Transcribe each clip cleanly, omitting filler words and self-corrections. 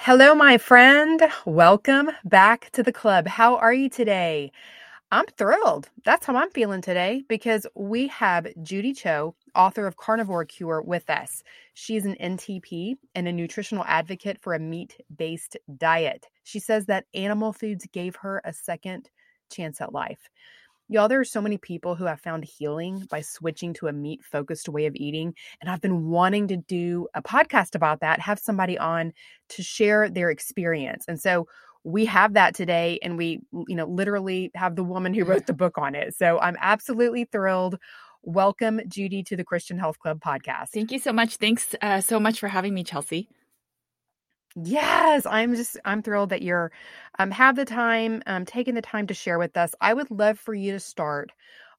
Hello, my friend. Welcome back to the club. How are you today? I'm thrilled. That's how I'm feeling today because we have Judy Cho, author of Carnivore Cure, with us. She's an NTP and a nutritional advocate for a meat-based diet. She says that animal foods gave her a second chance at life. Y'all, there are so many people who have found healing by switching to a meat-focused way of eating, and I've been wanting to do a podcast about that, have somebody on to share their experience. And so we have that today, and we literally have the woman who wrote the book on it. So I'm absolutely thrilled. Welcome, Judy, to the Christian Health Club podcast. Thank you so much. Thanks so much for having me, Chelsea. Yes, I'm thrilled that you're have the time, taking the time to share with us. I would love for you to start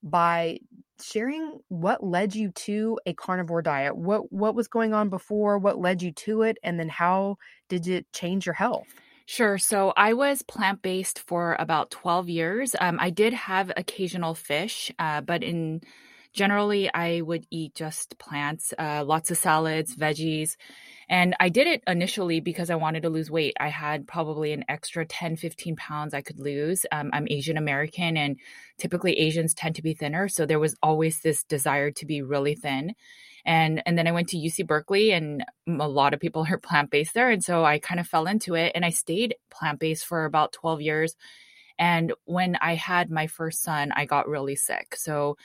by sharing what led you to a carnivore diet. What was going on before? What led you to it? And then how did it change your health? Sure. So I was plant-based for about 12 years. I did have occasional fish, but in generally, I would eat just plants, lots of salads, veggies. And I did it initially because I wanted to lose weight. I had probably an extra 10, 15 pounds I could lose. I'm Asian American, and typically Asians tend to be thinner. So there was always this desire to be really thin. And then I went to UC Berkeley, and a lot of people are plant-based there. And so I kind of fell into it, and I stayed plant-based for about 12 years. And when I had my first son, I got really sick. So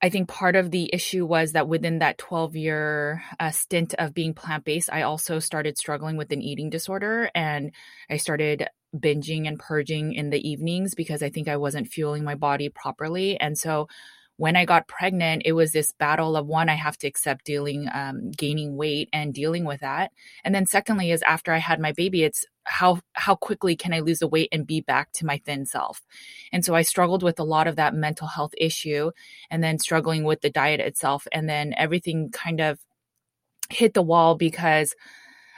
I think part of the issue was that within that 12-year stint of being plant-based, I also started struggling with an eating disorder, and I started binging and purging in the evenings because I think I wasn't fueling my body properly. And so when I got pregnant, it was this battle of one, I have to accept gaining weight and dealing with that. And then secondly is after I had my baby, it's how quickly can I lose the weight and be back to my thin self? And so I struggled with a lot of that mental health issue, and then struggling with the diet itself. And then everything kind of hit the wall because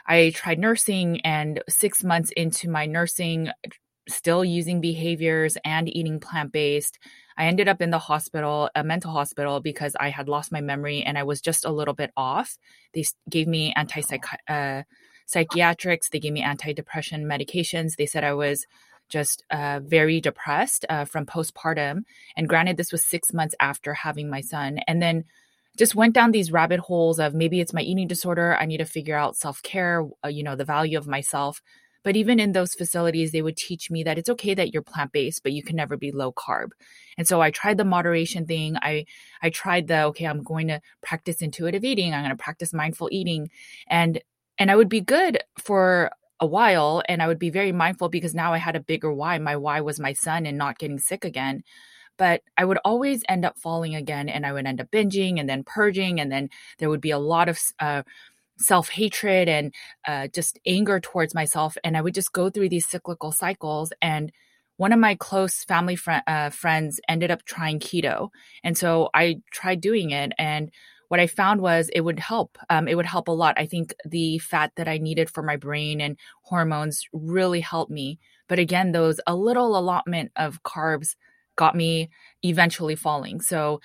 I tried nursing, and 6 months into my nursing, still using behaviors and eating plant-based, I ended up in the hospital, a mental hospital, because I had lost my memory and I was just a little bit off. They gave me psychiatrics. They gave me antidepressant medications. They said I was just very depressed from postpartum. And granted, this was 6 months after having my son. And then just went down these rabbit holes of maybe it's my eating disorder. I need to figure out self-care, the value of myself. But even in those facilities, they would teach me that it's okay that you're plant-based, but you can never be low carb. And so I tried the moderation thing. I tried I'm going to practice intuitive eating. I'm going to practice mindful eating. And I would be good for a while, and I would be very mindful because now I had a bigger why. My why was my son and not getting sick again. But I would always end up falling again, and I would end up binging and then purging. And then there would be a lot of self-hatred and just anger towards myself. And I would just go through these cyclical cycles. And one of my close family friends ended up trying keto. And so I tried doing it. And what I found was it would help. It would help a lot. I think the fat that I needed for my brain and hormones really helped me. But again, those a little allotment of carbs got me eventually falling. So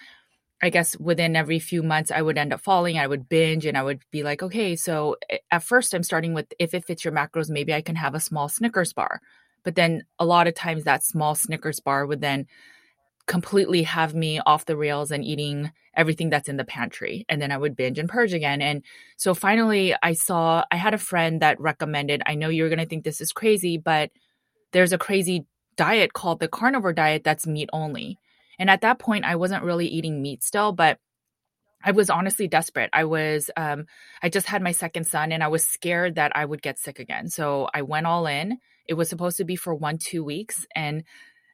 I guess within every few months, I would end up falling. I would binge, and I would be like, okay, so at first I'm starting with, if it fits your macros, maybe I can have a small Snickers bar. But then a lot of times that small Snickers bar would then completely have me off the rails and eating everything that's in the pantry. And then I would binge and purge again. And so finally I had a friend that recommended, I know you're going to think this is crazy, but there's a crazy diet called the carnivore diet that's meat only. And at that point, I wasn't really eating meat still, but I was honestly desperate. I just had my second son and I was scared that I would get sick again. So I went all in. It was supposed to be for 1-2 weeks. And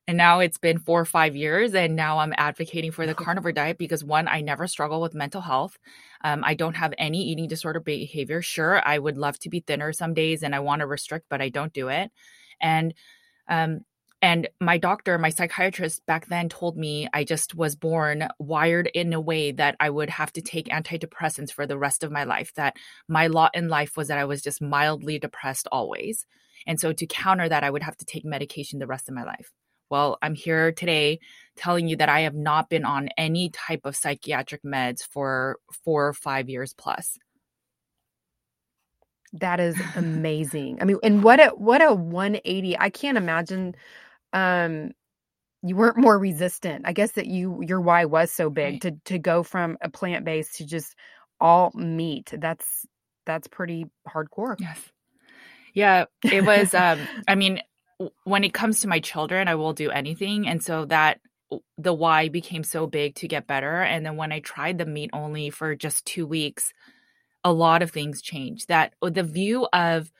now it's been 4 or 5 years. And now I'm advocating for the carnivore diet because one, I never struggle with mental health. I don't have any eating disorder behavior. Sure, I would love to be thinner some days and I want to restrict, but I don't do it. And my doctor, my psychiatrist back then told me I just was born wired in a way that I would have to take antidepressants for the rest of my life, that my lot in life was that I was just mildly depressed always. And so to counter that, I would have to take medication the rest of my life. Well, I'm here today telling you that I have not been on any type of psychiatric meds for 4 or 5 years plus. That is amazing. I mean, and what a 180. I can't imagine you weren't more resistant. I guess that your why was so big, right, to go from a plant-based to just all meat. That's pretty hardcore. Yes. Yeah, it was I mean, when it comes to my children, I will do anything, and so that the why became so big to get better. And then when I tried the meat only for just 2 weeks, a lot of things changed. That the view of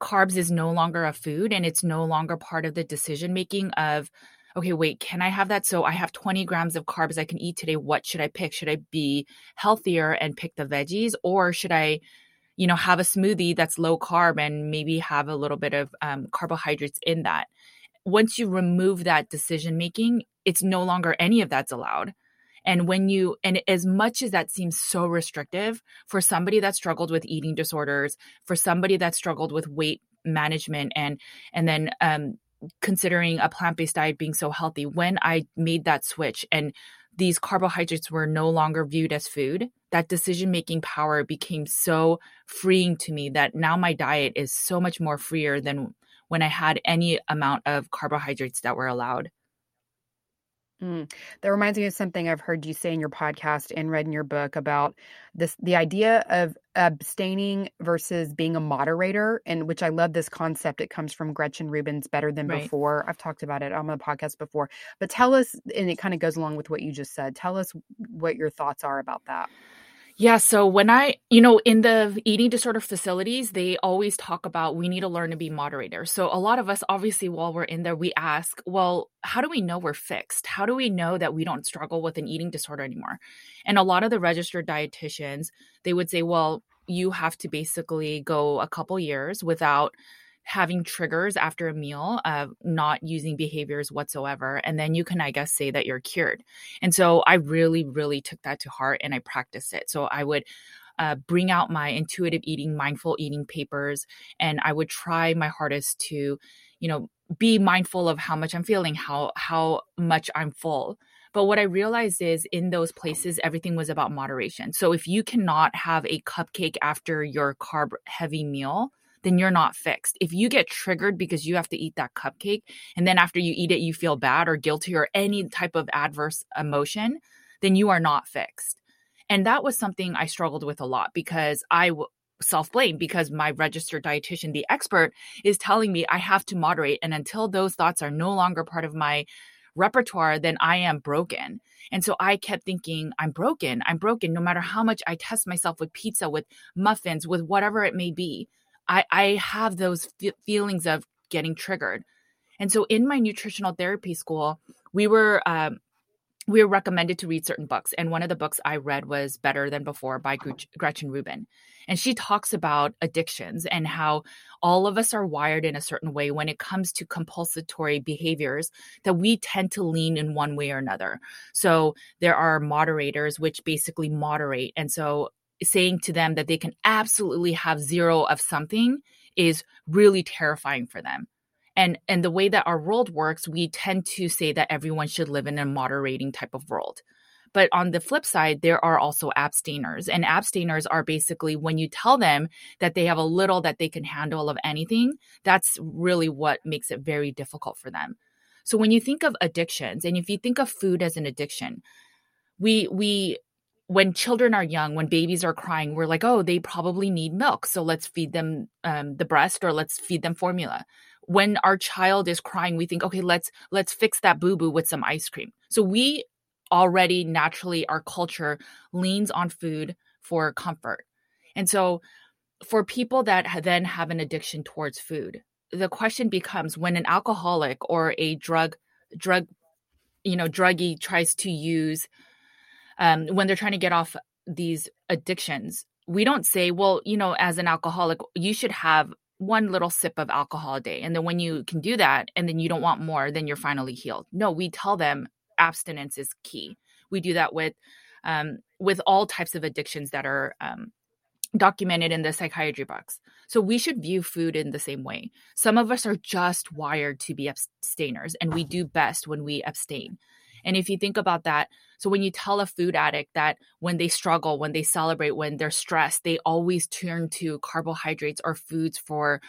carbs is no longer a food and it's no longer part of the decision making of, okay, wait, can I have that? So I have 20 grams of carbs I can eat today. What should I pick? Should I be healthier and pick the veggies, or should I, you know, have a smoothie that's low carb and maybe have a little bit of carbohydrates in that? Once you remove that decision making, it's no longer any of that's allowed. And and as much as that seems so restrictive for somebody that struggled with eating disorders, for somebody that struggled with weight management, and then considering a plant-based diet being so healthy, when I made that switch and these carbohydrates were no longer viewed as food, that decision-making power became so freeing to me that now my diet is so much more freer than when I had any amount of carbohydrates that were allowed. That reminds me of something I've heard you say in your podcast and read in your book about this, the idea of abstaining versus being a moderator, and which I love this concept. It comes from Gretchen Rubin's Better Than Before. I've talked about it on my podcast before, but tell us, and it kind of goes along with what you just said, tell us what your thoughts are about that. Yeah. So when in the eating disorder facilities, they always talk about we need to learn to be moderators. So a lot of us, obviously, while we're in there, we ask, well, how do we know we're fixed? How do we know that we don't struggle with an eating disorder anymore? And a lot of the registered dietitians, they would say, well, you have to basically go a couple years without having triggers after a meal, not using behaviors whatsoever. And then you can, I guess, say that you're cured. And so I really, really took that to heart and I practiced it. So I would bring out my intuitive eating, mindful eating papers, and I would try my hardest to, be mindful of how much I'm feeling, how much I'm full. But what I realized is in those places, everything was about moderation. So if you cannot have a cupcake after your carb heavy meal, then you're not fixed. If you get triggered because you have to eat that cupcake, and then after you eat it, you feel bad or guilty or any type of adverse emotion, then you are not fixed. And that was something I struggled with a lot because I self-blame, because my registered dietitian, the expert, is telling me I have to moderate. And until those thoughts are no longer part of my repertoire, then I am broken. And so I kept thinking, I'm broken, no matter how much I test myself with pizza, with muffins, with whatever it may be. I have those feelings of getting triggered. And so in my nutritional therapy school, we were recommended to read certain books. And one of the books I read was Better Than Before by Gretchen Rubin. And she talks about addictions and how all of us are wired in a certain way when it comes to compulsory behaviors, that we tend to lean in one way or another. So there are moderators, which basically moderate. And so saying to them that they can absolutely have zero of something is really terrifying for them. And the way that our world works, we tend to say that everyone should live in a moderating type of world. But on the flip side, there are also abstainers. And abstainers are basically when you tell them that they have a little that they can handle of anything, that's really what makes it very difficult for them. So when you think of addictions, and if you think of food as an addiction, we when children are young, when babies are crying, we're like, oh, they probably need milk. So let's feed them the breast, or let's feed them formula. When our child is crying, we think, okay, let's fix that boo-boo with some ice cream. So we already naturally our culture leans on food for comfort. And so for people that then have an addiction towards food, the question becomes, when an alcoholic or a druggie tries to use, when they're trying to get off these addictions, we don't say, well, you know, as an alcoholic, you should have one little sip of alcohol a day. And then when you can do that, and then you don't want more, then you're finally healed. No, we tell them abstinence is key. We do that with all types of addictions that are documented in the psychiatry books. So we should view food in the same way. Some of us are just wired to be abstainers, and we do best when we abstain. And if you think about that, so when you tell a food addict that when they struggle, when they celebrate, when they're stressed, they always turn to carbohydrates or foods for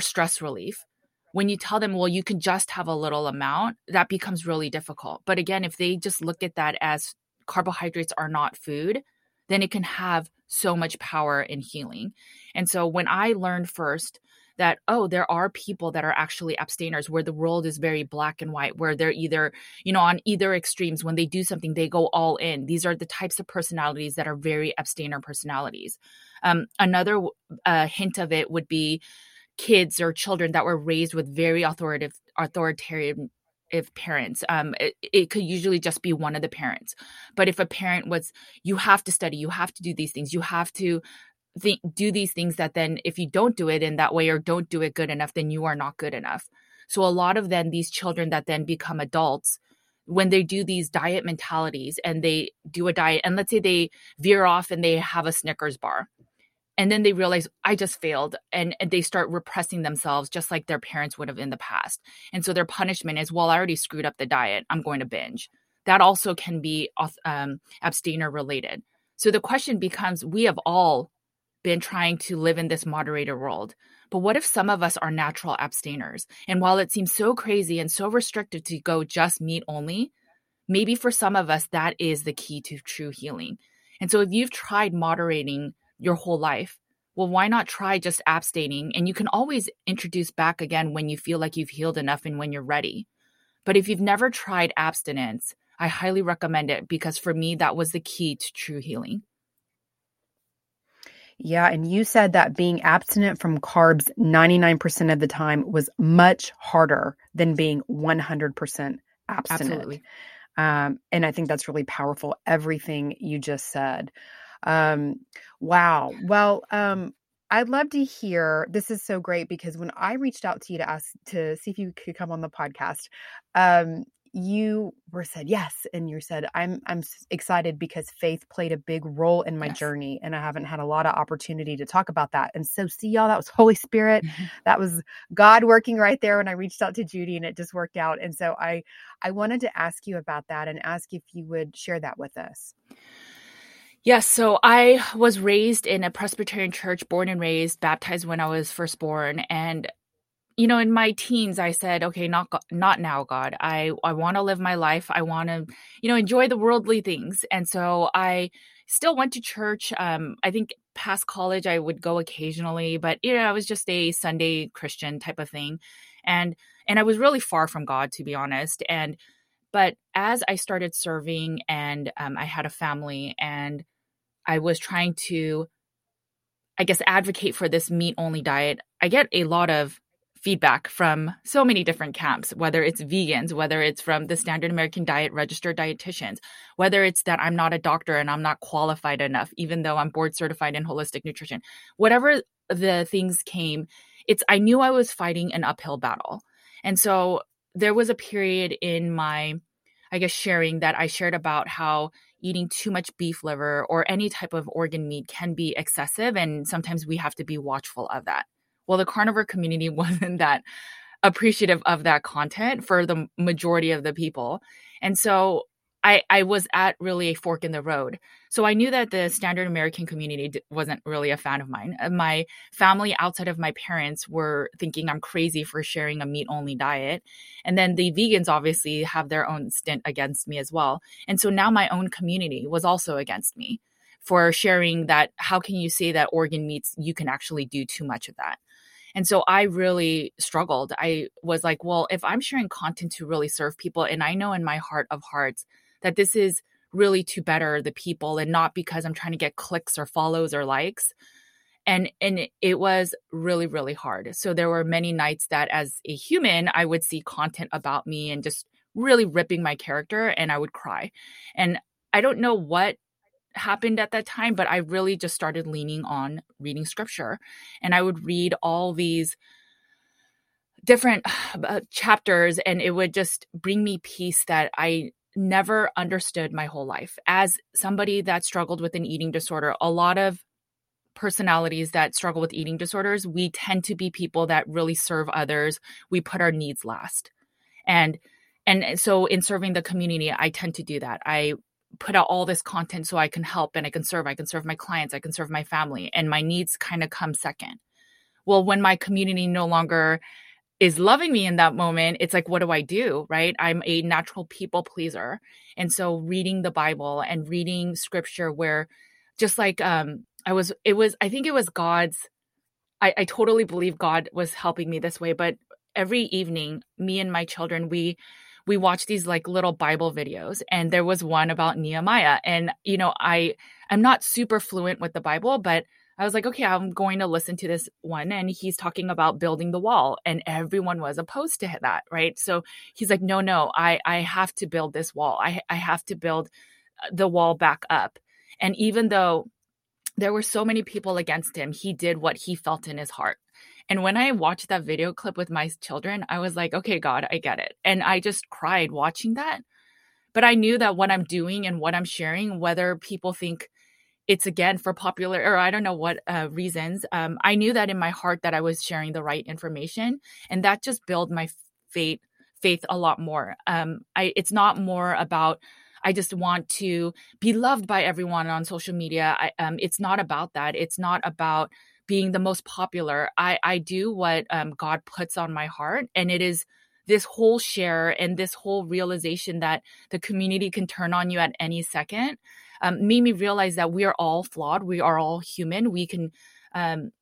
stress relief. When you tell them, well, you can just have a little amount, that becomes really difficult. But again, if they just look at that as carbohydrates are not food, then it can have so much power in healing. And so when I learned first that, oh, there are people that are actually abstainers, where the world is very black and white, where they're either, you know, on either extremes, when they do something, they go all in. These are the types of personalities that are very abstainer personalities. Another hint of it would be kids or children that were raised with very authoritarian parents. It could usually just be one of the parents. But if a parent was, you have to study, you have to do these things, you have to do these things, that then if you don't do it in that way or don't do it good enough, then you are not good enough. So a lot of then these children that then become adults, when they do these diet mentalities and they do a diet, and let's say they veer off and they have a Snickers bar, and then they realize, I just failed. And they start repressing themselves just like their parents would have in the past. And so their punishment is, well, I already screwed up the diet, I'm going to binge. That also can be abstainer related. So the question becomes, we have all been trying to live in this moderated world. But what if some of us are natural abstainers? And while it seems so crazy and so restrictive to go just meat only, maybe for some of us, that is the key to true healing. And so if you've tried moderating your whole life, well, why not try just abstaining? And you can always introduce back again when you feel like you've healed enough and when you're ready. But if you've never tried abstinence, I highly recommend it, because for me, that was the key to true healing. Yeah. And you said that being abstinent from carbs 99% of the time was much harder than being 100% abstinent. Absolutely. And I think that's really powerful, everything you just said. Wow. Well, I'd love to hear, this is so great, because when I reached out to you to ask, to see if you could come on the podcast, you said yes. And you said, I'm excited because faith played a big role in my journey, and I haven't had a lot of opportunity to talk about that. And so, see y'all, that was Holy Spirit. Mm-hmm. That was God working right there when I reached out to Judy, and it just worked out. And so I wanted to ask you about that and ask if you would share that with us. Yes. So I was raised in a Presbyterian church, born and raised, baptized when I was first born. And, you know, in my teens, I said, okay, not now, God. I want to live my life. I want to, you know, enjoy the worldly things. And so I still went to church. I think past college, I would go occasionally, but, you know, I was just a Sunday Christian type of thing. And I was really far from God, to be honest. But as I started serving and I had a family, and I was trying to, I guess, advocate for this meat-only diet, I get a lot of feedback from so many different camps, whether it's vegans, whether it's from the Standard American Diet, registered dietitians, whether it's that I'm not a doctor and I'm not qualified enough, even though I'm board certified in holistic nutrition. Whatever the things came, I knew I was fighting an uphill battle. And so there was a period in my, I guess, sharing that I shared about how eating too much beef liver or any type of organ meat can be excessive, and sometimes we have to be watchful of that. Well, the carnivore community wasn't that appreciative of that content for the majority of the people. And so I was at really a fork in the road. So I knew that the Standard American community wasn't really a fan of mine. My family outside of my parents were thinking I'm crazy for sharing a meat-only diet. And then the vegans obviously have their own stint against me as well. And so now my own community was also against me for sharing that. How can you say that organ meats, you can actually do too much of that? And so I really struggled. I was like, well, if I'm sharing content to really serve people, and I know in my heart of hearts that this is really to better the people and not because I'm trying to get clicks or follows or likes. And it was really, really hard. So there were many nights that as a human, I would see content about me and just really ripping my character, and I would cry. And I don't know what happened at that time, but I really just started leaning on reading scripture. And I would read all these different chapters, and it would just bring me peace that I never understood my whole life. As somebody that struggled with an eating disorder, a lot of personalities that struggle with eating disorders, we tend to be people that really serve others. We put our needs last. And so in serving the community, I tend to do that. I put out all this content so I can help and I can serve my clients, I can serve my family, and my needs kind of come second. Well, when my community no longer is loving me in that moment, it's like, what do I do, right? I'm a natural people pleaser. And so reading the Bible and reading scripture where just like, I totally believe God was helping me this way, but every evening, me and my children, we watched these like little Bible videos, and there was one about Nehemiah. And, you know, I'm not super fluent with the Bible, but I was like, okay, I'm going to listen to this one. And he's talking about building the wall, and everyone was opposed to that, right? So he's like, no, I have to build this wall. I have to build the wall back up. And even though there were so many people against him, he did what he felt in his heart. And when I watched that video clip with my children, I was like, okay, God, I get it. And I just cried watching that. But I knew that what I'm doing and what I'm sharing, whether people think it's again for popular or I don't know what reasons, I knew that in my heart that I was sharing the right information. And that just built my faith a lot more. It's not more about, I just want to be loved by everyone on social media. It's not about that. It's not about being the most popular. I do what God puts on my heart. And it is this whole share and this whole realization that the community can turn on you at any second made me realize that we are all flawed. We are all human. We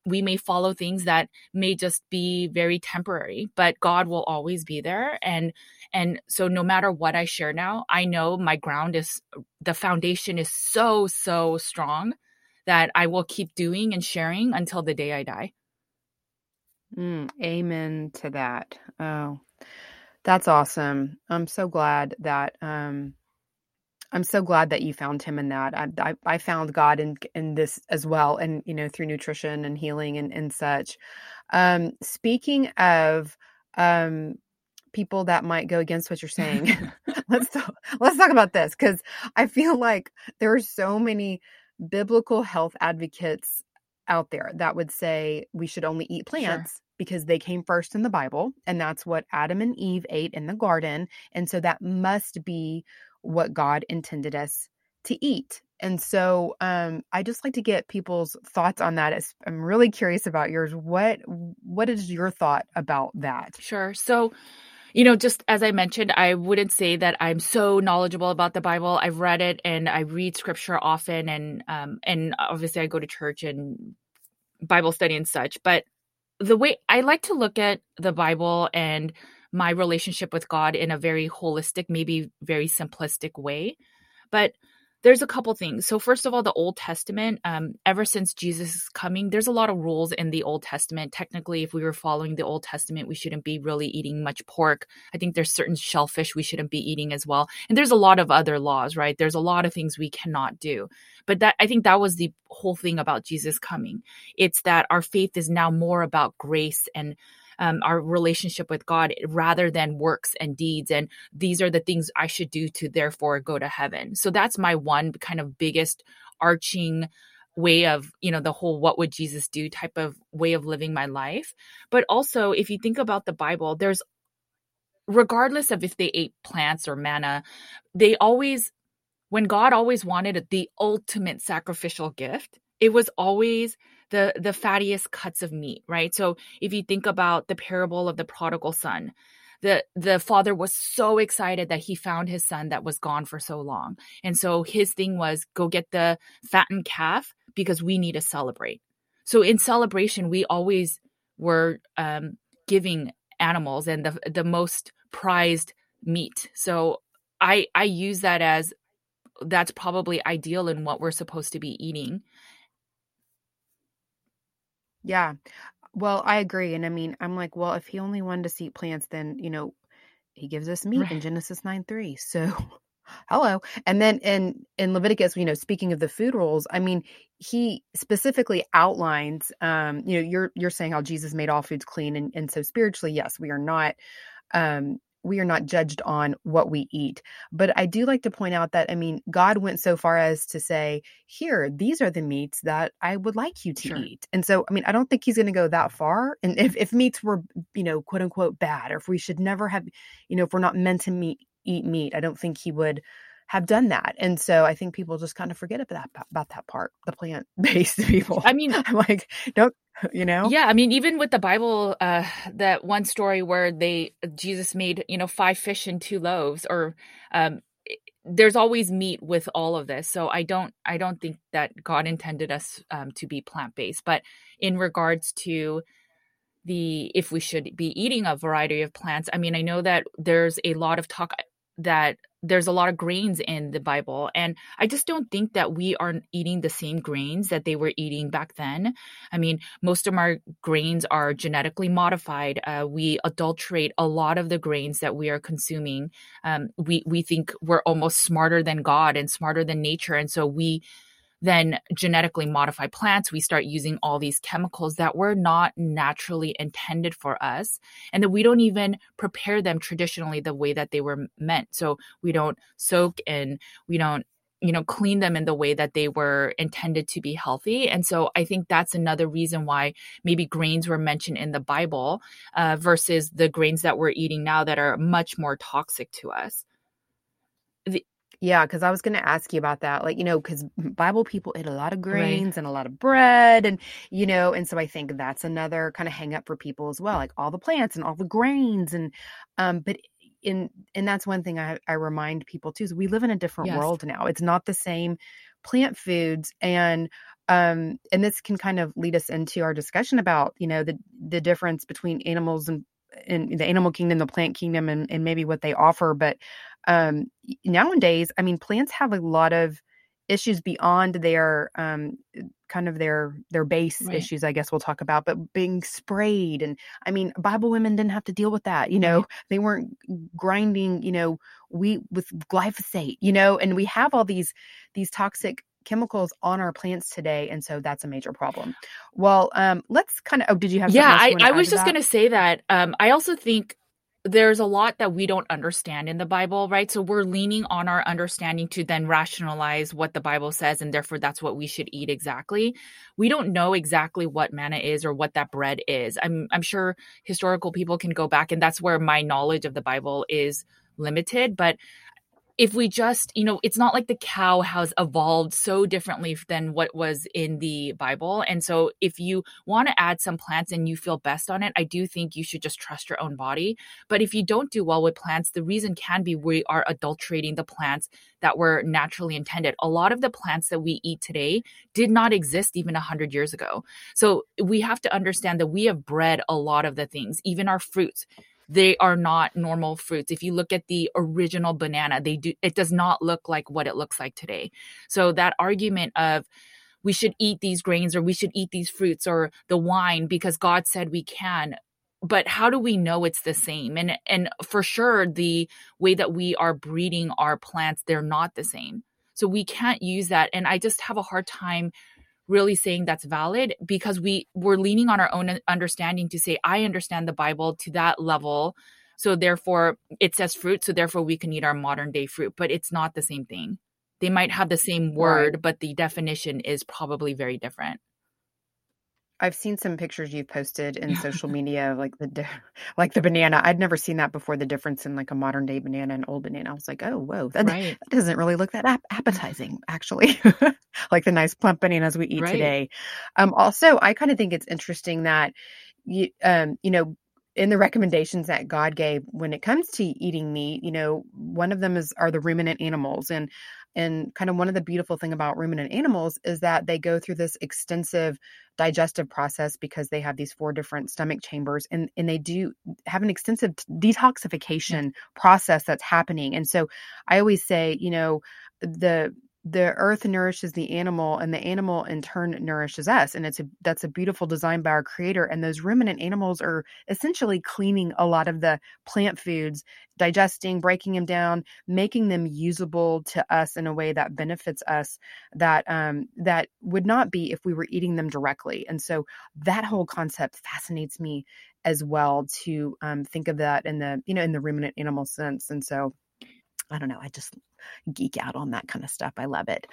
may follow things that may just be very temporary, but God will always be there. And so no matter what I share now, I know my ground is, the foundation is so, so strong that I will keep doing and sharing until the day I die. Amen to that. Oh, that's awesome. I'm so glad that you found him in that. I found God in this as well. And, you know, through nutrition and healing and such. Speaking of, people that might go against what you're saying, let's talk about this. 'Cause I feel like there are so many biblical health advocates out there that would say we should only eat plants because they came first in the Bible. And that's what Adam and Eve ate in the garden. And so that must be what God intended us to eat. And so I just like to get people's thoughts on that. I'm really curious about yours. What is your thought about that? Sure. So, you know, just as I mentioned, I wouldn't say that I'm so knowledgeable about the Bible. I've read it and I read scripture often, and obviously I go to church and Bible study and such. But the way I like to look at the Bible and my relationship with God in a very holistic, maybe very simplistic way. But there's a couple things. So first of all, the Old Testament, ever since Jesus' coming, there's a lot of rules in the Old Testament. Technically, if we were following the Old Testament, we shouldn't be really eating much pork. I think there's certain shellfish we shouldn't be eating as well. And there's a lot of other laws, right? There's a lot of things we cannot do. But that, I think that was the whole thing about Jesus coming. It's that our faith is now more about grace and our relationship with God rather than works and deeds. And these are the things I should do to therefore go to heaven. So that's my one kind of biggest arching way of, you know, the whole what would Jesus do type of way of living my life. But also, if you think about the Bible, there's, regardless of if they ate plants or manna, when God always wanted the ultimate sacrificial gift, it was always the fattiest cuts of meat, right? So if you think about the parable of the prodigal son, the father was so excited that he found his son that was gone for so long. And so his thing was, go get the fattened calf because we need to celebrate. So in celebration, we always were giving animals and the most prized meat. So I use that as that's probably ideal in what we're supposed to be eating. Yeah. Well, I agree. And I mean, I'm like, well, if he only wanted to eat plants, then, you know, he gives us meat in Genesis 9:3. So hello. And then in Leviticus, you know, speaking of the food rules, I mean, he specifically outlines, you know, you're saying how Jesus made all foods clean. And so spiritually, yes, we are not judged on what we eat. But I do like to point out that, I mean, God went so far as to say, here, these are the meats that I would like you to eat. And so, I mean, I don't think he's going to go that far. And if meats were, you know, quote unquote bad, or if we should never have, you know, if we're not meant to eat meat, I don't think he would have done that. And so I think people just kind of forget about that part, the plant-based people. I mean, I'm like, don't, you know? Yeah. I mean, even with the Bible, that one story where Jesus made, you know, 5 fish and 2 loaves, or there's always meat with all of this. So I don't think that God intended us to be plant-based, but in regards to if we should be eating a variety of plants, I mean, I know that there's a lot of talk that there's a lot of grains in the Bible. And I just don't think that we are eating the same grains that they were eating back then. I mean, most of our grains are genetically modified. We adulterate a lot of the grains that we are consuming. We think we're almost smarter than God and smarter than nature. And so we then genetically modify plants. We start using all these chemicals that were not naturally intended for us, and that we don't even prepare them traditionally the way that they were meant. So we don't soak and we don't, you know, clean them in the way that they were intended to be healthy. And so I think that's another reason why maybe grains were mentioned in the Bible versus the grains that we're eating now that are much more toxic to us. Yeah, because I was going to ask you about that. Like, you know, because Bible people ate a lot of grains and a lot of bread, and, you know, and so I think that's another kind of hang up for people as well, like all the plants and all the grains. And but that's one thing I remind people too, is we live in a different world now. It's not the same plant foods. And this can kind of lead us into our discussion about, you know, the difference between animals and in the animal kingdom, the plant kingdom, and maybe what they offer. But nowadays, I mean, plants have a lot of issues beyond their kind of their base issues, I guess we'll talk about, but being sprayed. And I mean, Bible women didn't have to deal with that, you know, they weren't grinding, you know, wheat with glyphosate, you know, and we have all these toxic chemicals on our plants today. And so that's a major problem. Well, let's kind of, did you have something else? I was just going to say that I also think there's a lot that we don't understand in the Bible, right? So we're leaning on our understanding to then rationalize what the Bible says, and therefore that's what we should eat exactly. We don't know exactly what manna is or what that bread is. I'm sure historical people can go back, and that's where my knowledge of the Bible is limited. But if we just, you know, it's not like the cow has evolved so differently than what was in the Bible. And so if you want to add some plants and you feel best on it, I do think you should just trust your own body. But if you don't do well with plants, the reason can be we are adulterating the plants that were naturally intended. A lot of the plants that we eat today did not exist even 100 years ago. So we have to understand that we have bred a lot of the things, even our fruits. They are not normal fruits. If you look at the original banana, it does not look like what it looks like today. So that argument of we should eat these grains or we should eat these fruits or the wine because God said we can, but how do we know it's the same? And for sure, the way that we are breeding our plants, they're not the same. So we can't use that. And I just have a hard time really saying that's valid, because we're leaning on our own understanding to say, I understand the Bible to that level. So therefore it says fruit. So therefore we can eat our modern day fruit, but it's not the same thing. They might have the same word, but the definition is probably very different. I've seen some pictures you've posted in social media, like the banana. I'd never seen that before, the difference in like a modern day banana and old banana. I was like, oh, whoa, that doesn't really look that appetizing, actually, like the nice plump bananas we eat today. Also, I kind of think it's interesting that, you know, in the recommendations that God gave when it comes to eating meat, you know, one of them are the ruminant animals. And kind of one of the beautiful thing about ruminant animals is that they go through this extensive digestive process because they have these four different stomach chambers, and they do have an extensive detoxification process that's happening. And so I always say, you know, the earth nourishes the animal, and the animal in turn nourishes us. And that's a beautiful design by our creator. And those ruminant animals are essentially cleaning a lot of the plant foods, digesting, breaking them down, making them usable to us in a way that benefits us that would not be if we were eating them directly. And so that whole concept fascinates me as well, to think of that in the ruminant animal sense. And so, I don't know, I just geek out on that kind of stuff. I love it.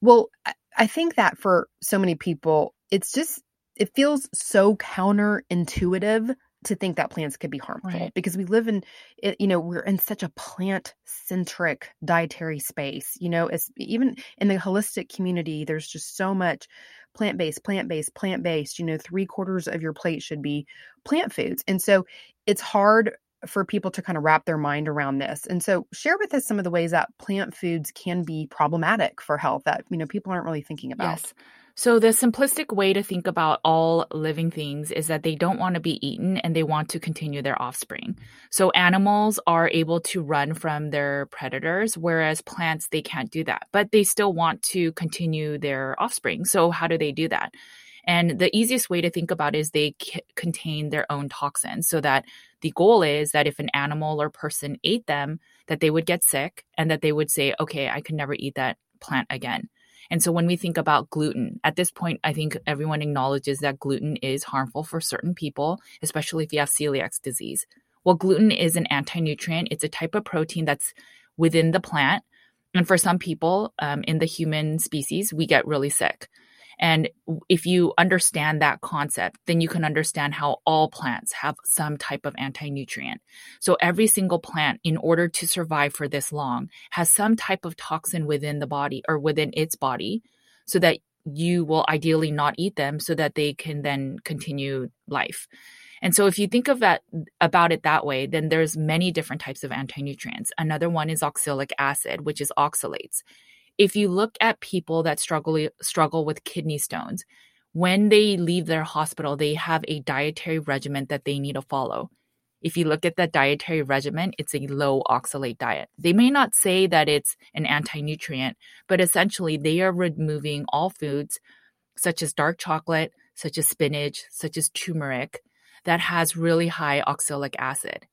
Well, I think that for so many people, it feels so counterintuitive to think that plants could be harmful, right? Because we live we're in such a plant-centric dietary space. You know, it's even in the holistic community, there's just so much plant-based, 3/4 of your plate should be plant foods. And so it's hard for people to kind of wrap their mind around this. And so share with us some of the ways that plant foods can be problematic for health that, people aren't really thinking about. Yes. So the simplistic way to think about all living things is that they don't want to be eaten and they want to continue their offspring. So animals are able to run from their predators, whereas plants, they can't do that, but they still want to continue their offspring. So how do they do that? And the easiest way to think about is they contain their own toxins, so that the goal is that if an animal or person ate them, that they would get sick and that they would say, okay, I can never eat that plant again. And so when we think about gluten, at this point, I think everyone acknowledges that gluten is harmful for certain people, especially if you have celiac disease. Well, gluten is an anti-nutrient. It's a type of protein that's within the plant. And for some people in the human species, we get really sick. And if you understand that concept, then you can understand how all plants have some type of anti-nutrient. So every single plant, in order to survive for this long, has some type of toxin within the body or within its body, so that you will ideally not eat them so that they can then continue life. And so if you think of that, about it that way, then there's many different types of anti-nutrients. Another one is oxalic acid, which is oxalates. If you look at people that struggle with kidney stones, when they leave their hospital, they have a dietary regimen that they need to follow. If you look at that dietary regimen, it's a low oxalate diet. They may not say that it's an anti-nutrient, but essentially they are removing all foods such as dark chocolate, such as spinach, such as turmeric, that has really high oxalic acid.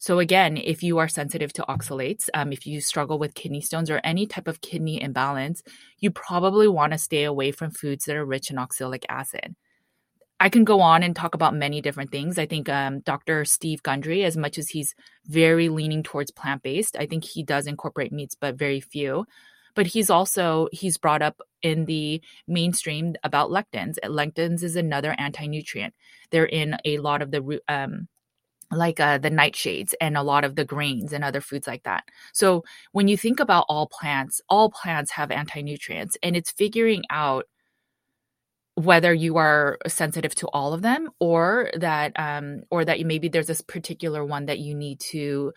So again, if you are sensitive to oxalates, if you struggle with kidney stones or any type of kidney imbalance, you probably want to stay away from foods that are rich in oxalic acid. I can go on and talk about many different things. I think Dr. Steve Gundry, as much as he's very leaning towards plant-based, I think he does incorporate meats, but very few. But he's brought up in the mainstream about lectins. Lectins is another anti-nutrient. They're in a lot of the the nightshades and a lot of the grains and other foods like that. So when you think about all plants have anti-nutrients, and it's figuring out whether you are sensitive to all of them, or that maybe there's this particular one that you need to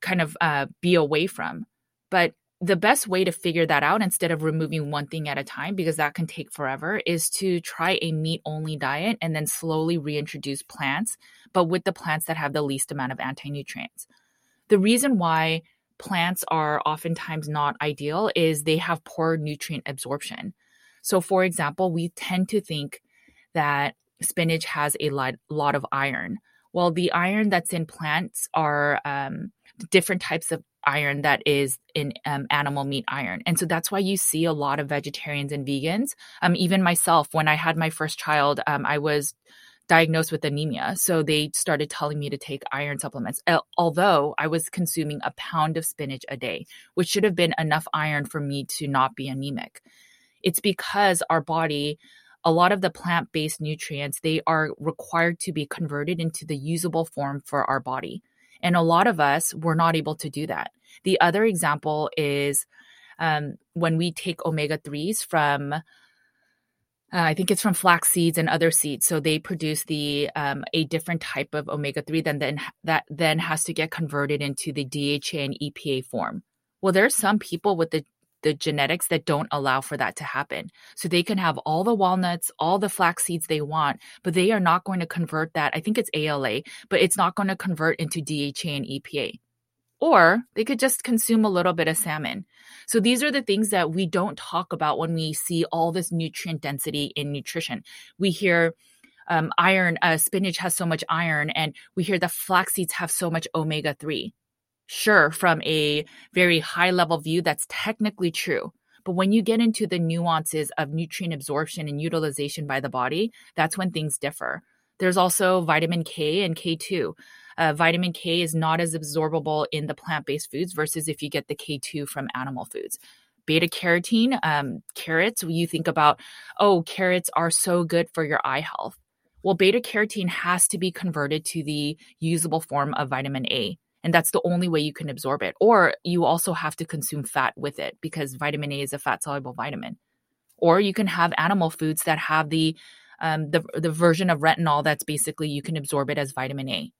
kind of be away from. But the best way to figure that out, instead of removing one thing at a time, because that can take forever, is to try a meat-only diet and then slowly reintroduce plants, but with the plants that have the least amount of anti-nutrients. The reason why plants are oftentimes not ideal is they have poor nutrient absorption. So for example, we tend to think that spinach has a lot of iron. Well, the iron that's in plants are different types of iron that is in animal meat iron. And so that's why you see a lot of vegetarians and vegans. Even myself, when I had my first child, I was diagnosed with anemia. So they started telling me to take iron supplements, although I was consuming a pound of spinach a day, which should have been enough iron for me to not be anemic. It's because our body, a lot of the plant-based nutrients, they are required to be converted into the usable form for our body. And a lot of us were not able to do that. The other example is when we take omega-3s from, I think it's from flax seeds and other seeds. So they produce a different type of omega-3 that then has to get converted into the DHA and EPA form. Well, there's some people with the the genetics that don't allow for that to happen. So they can have all the walnuts, all the flax seeds they want, but they are not going to convert that. I think it's ALA, but it's not going to convert into DHA and EPA. Or they could just consume a little bit of salmon. So these are the things that we don't talk about when we see all this nutrient density in nutrition. We hear iron, spinach has so much iron, and we hear that flax seeds have so much omega-3. Sure, from a very high-level view, that's technically true. But when you get into the nuances of nutrient absorption and utilization by the body, that's when things differ. There's also vitamin K and K2. Vitamin K is not as absorbable in the plant-based foods versus if you get the K2 from animal foods. Beta carotene, carrots, you think about, oh, carrots are so good for your eye health. Well, beta carotene has to be converted to the usable form of vitamin A. And that's the only way you can absorb it. Or you also have to consume fat with it because vitamin A is a fat-soluble vitamin. Or you can have animal foods that have the version of retinol that's basically you can absorb it as vitamin A.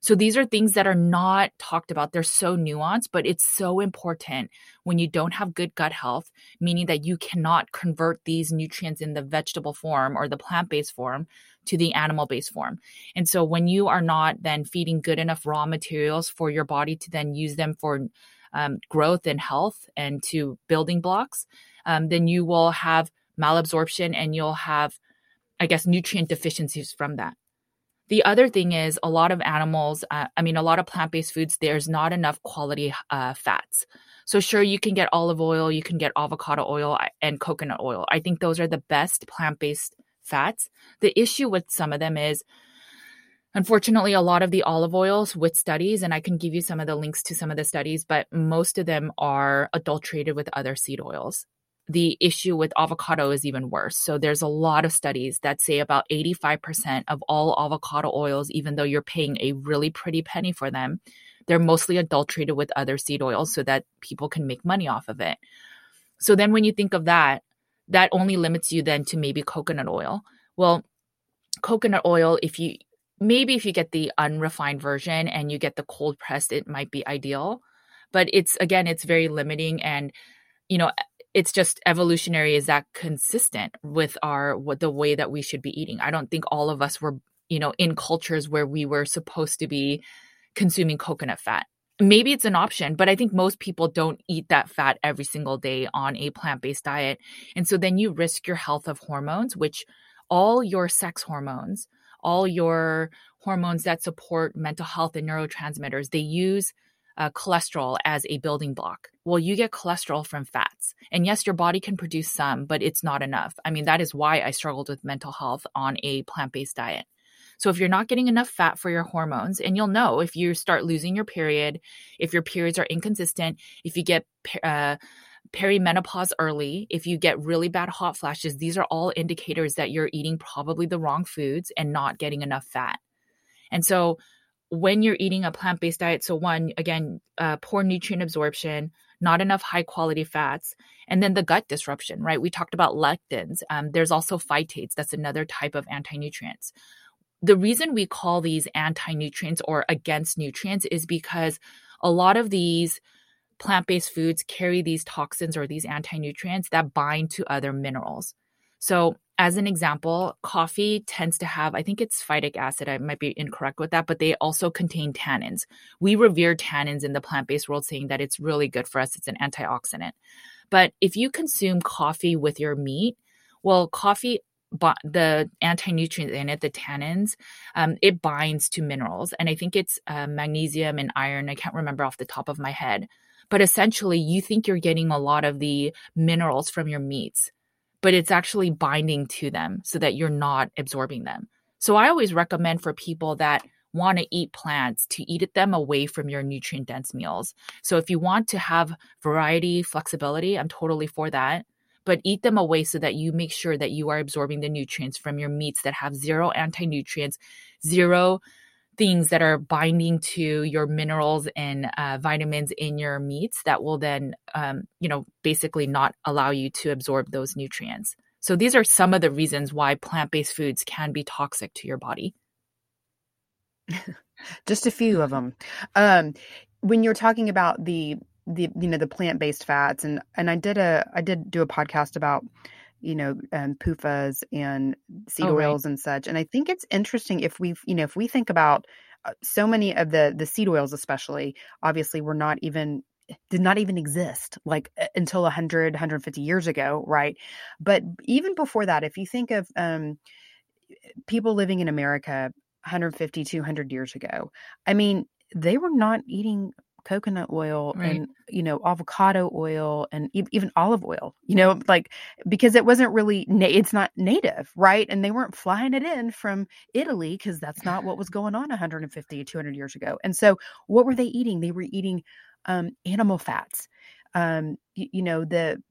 So these are things that are not talked about. They're so nuanced, but it's so important when you don't have good gut health, meaning that you cannot convert these nutrients in the vegetable form or the plant-based form to the animal-based form. And so when you are not then feeding good enough raw materials for your body to then use them for growth and health and to building blocks, then you will have malabsorption and you'll have, I guess, nutrient deficiencies from that. The other thing is a lot of plant-based foods, there's not enough quality fats. So sure, you can get olive oil, you can get avocado oil and coconut oil. I think those are the best plant-based fats. The issue with some of them is, unfortunately, a lot of the olive oils with studies, and I can give you some of the links to some of the studies, but most of them are adulterated with other seed oils. The issue with avocado is even worse. So there's a lot of studies that say about 85% of all avocado oils, even though you're paying a really pretty penny for them, they're mostly adulterated with other seed oils so that people can make money off of it. So then when you think of that, that only limits you then to maybe coconut oil. Well, coconut oil, if you get the unrefined version and you get the cold pressed, it might be ideal. But it's very limiting. And, it's just evolutionary. Is that consistent with the way that we should be eating? I don't think all of us were, in cultures where we were supposed to be consuming coconut fat. Maybe it's an option, but I think most people don't eat that fat every single day on a plant-based diet. And so then you risk your health of hormones, which all your sex hormones, all your hormones that support mental health and neurotransmitters, they use cholesterol as a building block. Well, you get cholesterol from fats. And yes, your body can produce some, but it's not enough. I mean, that is why I struggled with mental health on a plant-based diet. So if you're not getting enough fat for your hormones, and you'll know if you start losing your period, if your periods are inconsistent, if you get perimenopause early, if you get really bad hot flashes, these are all indicators that you're eating probably the wrong foods and not getting enough fat. And so when you're eating a plant-based diet, so one, again, poor nutrient absorption, not enough high-quality fats, and then the gut disruption, right? We talked about lectins. There's also phytates. That's another type of anti-nutrients. The reason we call these anti-nutrients or against nutrients is because a lot of these plant-based foods carry these toxins or these anti-nutrients that bind to other minerals. So as an example, coffee tends to have, I think it's phytic acid. I might be incorrect with that, but they also contain tannins. We revere tannins in the plant-based world, saying that it's really good for us. It's an antioxidant. But if you consume coffee with your meat, well, coffee, the anti-nutrients in it, the tannins, it binds to minerals. And I think it's magnesium and iron. I can't remember off the top of my head. But essentially, you think you're getting a lot of the minerals from your meats, but it's actually binding to them so that you're not absorbing them. So I always recommend for people that want to eat plants to eat them away from your nutrient-dense meals. So if you want to have variety, flexibility, I'm totally for that, but eat them away so that you make sure that you are absorbing the nutrients from your meats that have zero anti-nutrients, zero things that are binding to your minerals and vitamins in your meats that will then, basically not allow you to absorb those nutrients. So these are some of the reasons why plant-based foods can be toxic to your body. Just a few of them. When you're talking about the the plant-based fats. And I did do a podcast about, PUFAs and seed oils and such. And I think it's interesting if we think about so many of the seed oils, especially, obviously did not even exist like until 100, 150 years ago. Right. But even before that, if you think of people living in America, 150, 200 years ago, I mean, they were not eating coconut oil and, avocado oil and even olive oil, because it wasn't really, it's not native. Right. And they weren't flying it in from Italy because that's not what was going on 150, 200 years ago. And so what were they eating? They were eating animal fats, the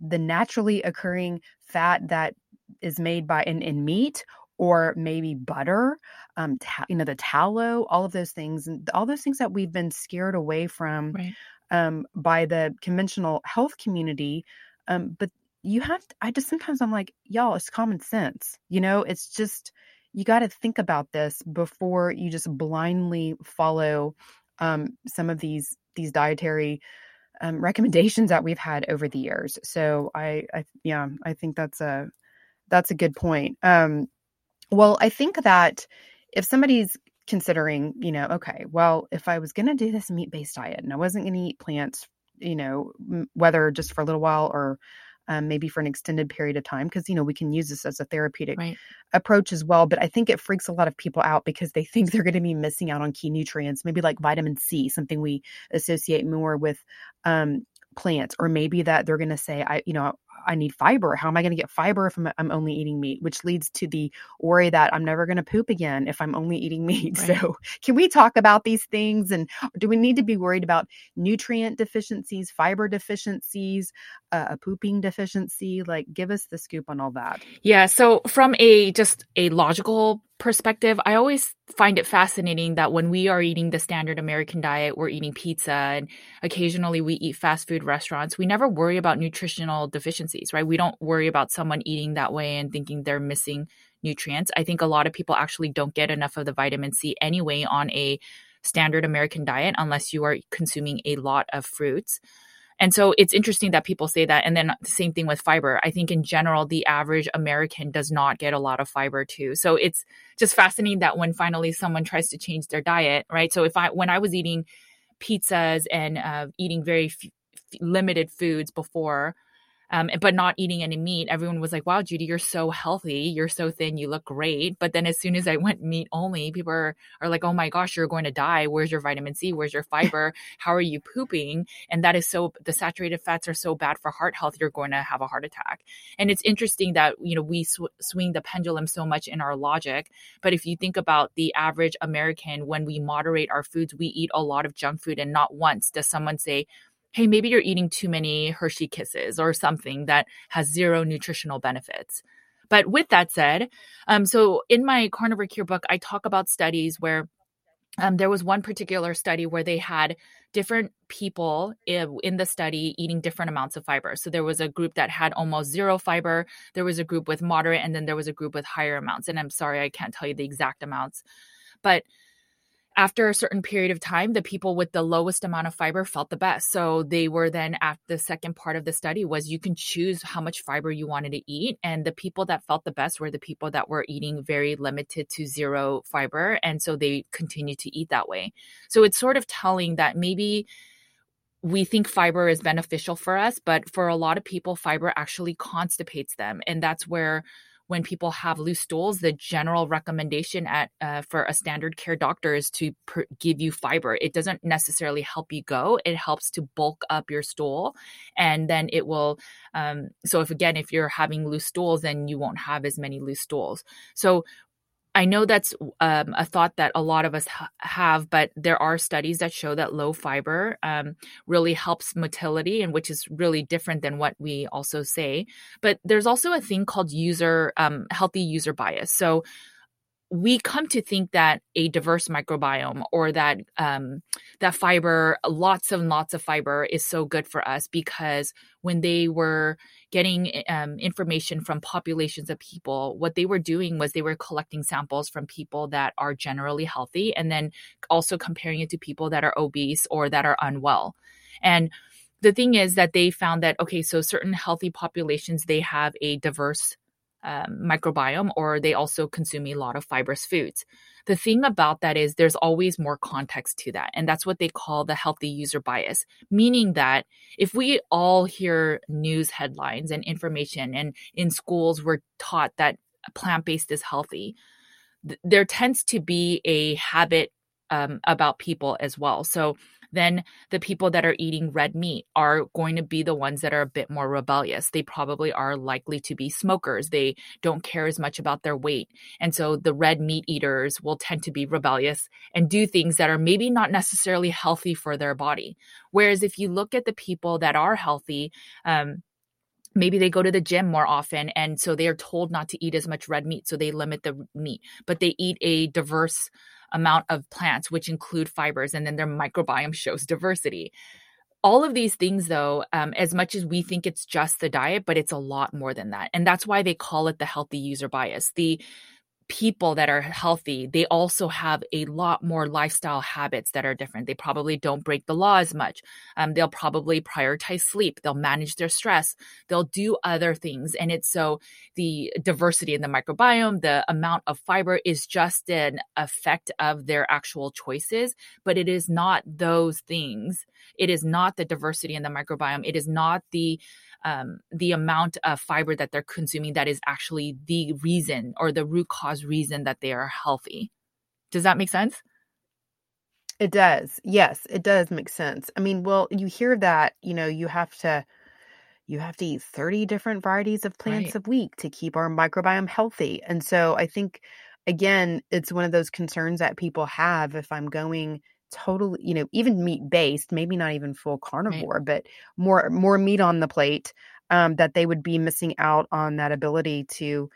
naturally occurring fat that is made by in meat or maybe butter, the tallow, all of those things, and all those things that we've been scared away from by the conventional health community. But you have to, sometimes I'm like, y'all, it's common sense. It's just, you got to think about this before you just blindly follow some of these dietary recommendations that we've had over the years. So I think that's a good point. Well, I think that if somebody's considering, if I was going to do this meat-based diet and I wasn't going to eat plants, whether just for a little while or maybe for an extended period of time, because, we can use this as a therapeutic approach as well. But I think it freaks a lot of people out because they think they're going to be missing out on key nutrients, maybe like vitamin C, something we associate more with plants, or maybe that they're going to say, I need fiber. How am I going to get fiber if I'm only eating meat? Which leads to the worry that I'm never going to poop again if I'm only eating meat. Right. So can we talk about these things? And do we need to be worried about nutrient deficiencies, fiber deficiencies, a pooping deficiency? Like, give us the scoop on all that. Yeah. So from a logical perspective, I always find it fascinating that when we are eating the standard American diet, we're eating pizza and occasionally we eat fast food restaurants. We never worry about nutritional deficiencies, right? We don't worry about someone eating that way and thinking they're missing nutrients. I think a lot of people actually don't get enough of the vitamin C anyway on a standard American diet unless you are consuming a lot of fruits. And so it's interesting that people say that. And then the same thing with fiber. I think in general, the average American does not get a lot of fiber too. So it's just fascinating that when finally someone tries to change their diet, right? So when I was eating pizzas and eating very limited foods before, but not eating any meat, everyone was like, wow, Judy, you're so healthy. You're so thin. You look great. But then as soon as I went meat only, people are like, oh my gosh, you're going to die. Where's your vitamin C? Where's your fiber? How are you pooping? And that is the saturated fats are so bad for heart health. You're going to have a heart attack. And it's interesting that, we swing the pendulum so much in our logic. But if you think about the average American, when we moderate our foods, we eat a lot of junk food. And not once does someone say, hey, maybe you're eating too many Hershey Kisses or something that has zero nutritional benefits. But with that said, so in my Carnivore Cure book, I talk about studies where there was one particular study where they had different people in the study eating different amounts of fiber. So there was a group that had almost zero fiber, there was a group with moderate, and then there was a group with higher amounts. And I'm sorry, I can't tell you the exact amounts. But after a certain period of time, the people with the lowest amount of fiber felt the best. So they were then at the second part of the study was you can choose how much fiber you wanted to eat. And the people that felt the best were the people that were eating very limited to zero fiber. And so they continued to eat that way. So it's sort of telling that maybe we think fiber is beneficial for us, but for a lot of people, fiber actually constipates them. And that's where when people have loose stools, the general recommendation for a standard care doctor is to give you fiber. It doesn't necessarily help you go. It helps to bulk up your stool. And then it will, if you're having loose stools, then you won't have as many loose stools. So I know that's a thought that a lot of us have, but there are studies that show that low fiber really helps motility, and which is really different than what we also say. But there's also a thing called healthy user bias. So we come to think that a diverse microbiome or that that fiber, lots and lots of fiber is so good for us because when they were getting information from populations of people, what they were doing was they were collecting samples from people that are generally healthy and then also comparing it to people that are obese or that are unwell. And the thing is that they found that, okay, so certain healthy populations, they have a diverse microbiome, or they also consume a lot of fibrous foods. The thing about that is there's always more context to that. And that's what they call the healthy user bias, meaning that if we all hear news headlines and information, and in schools we're taught that plant-based is healthy, there tends to be a habit about people as well. So then the people that are eating red meat are going to be the ones that are a bit more rebellious. They probably are likely to be smokers. They don't care as much about their weight. And so the red meat eaters will tend to be rebellious and do things that are maybe not necessarily healthy for their body. Whereas if you look at the people that are healthy, maybe they go to the gym more often, and so they are told not to eat as much red meat, so they limit the meat, but they eat a diverse amount of plants, which include fibers, and then their microbiome shows diversity. All of these things, though, as much as we think it's just the diet, but it's a lot more than that. And that's why they call it the healthy user bias. The people that are healthy, they also have a lot more lifestyle habits that are different. They probably don't break the law as much. They'll probably prioritize sleep. They'll manage their stress. They'll do other things. And it's so the diversity in the microbiome, the amount of fiber is just an effect of their actual choices, but it is not those things. It is not the diversity in the microbiome. It is not the amount of fiber that they're consuming that is actually the reason, or the root cause reason, that they are healthy. Does that make sense? It does. Yes, it does make sense. I mean, well, you hear that, you know, you have to eat 30 different varieties of plants a week to keep our microbiome healthy. And so I think, again, it's one of those concerns that people have. If I'm going totally, you know, even meat-based, maybe not even full carnivore, but more meat on the plate, that they would be missing out on that ability to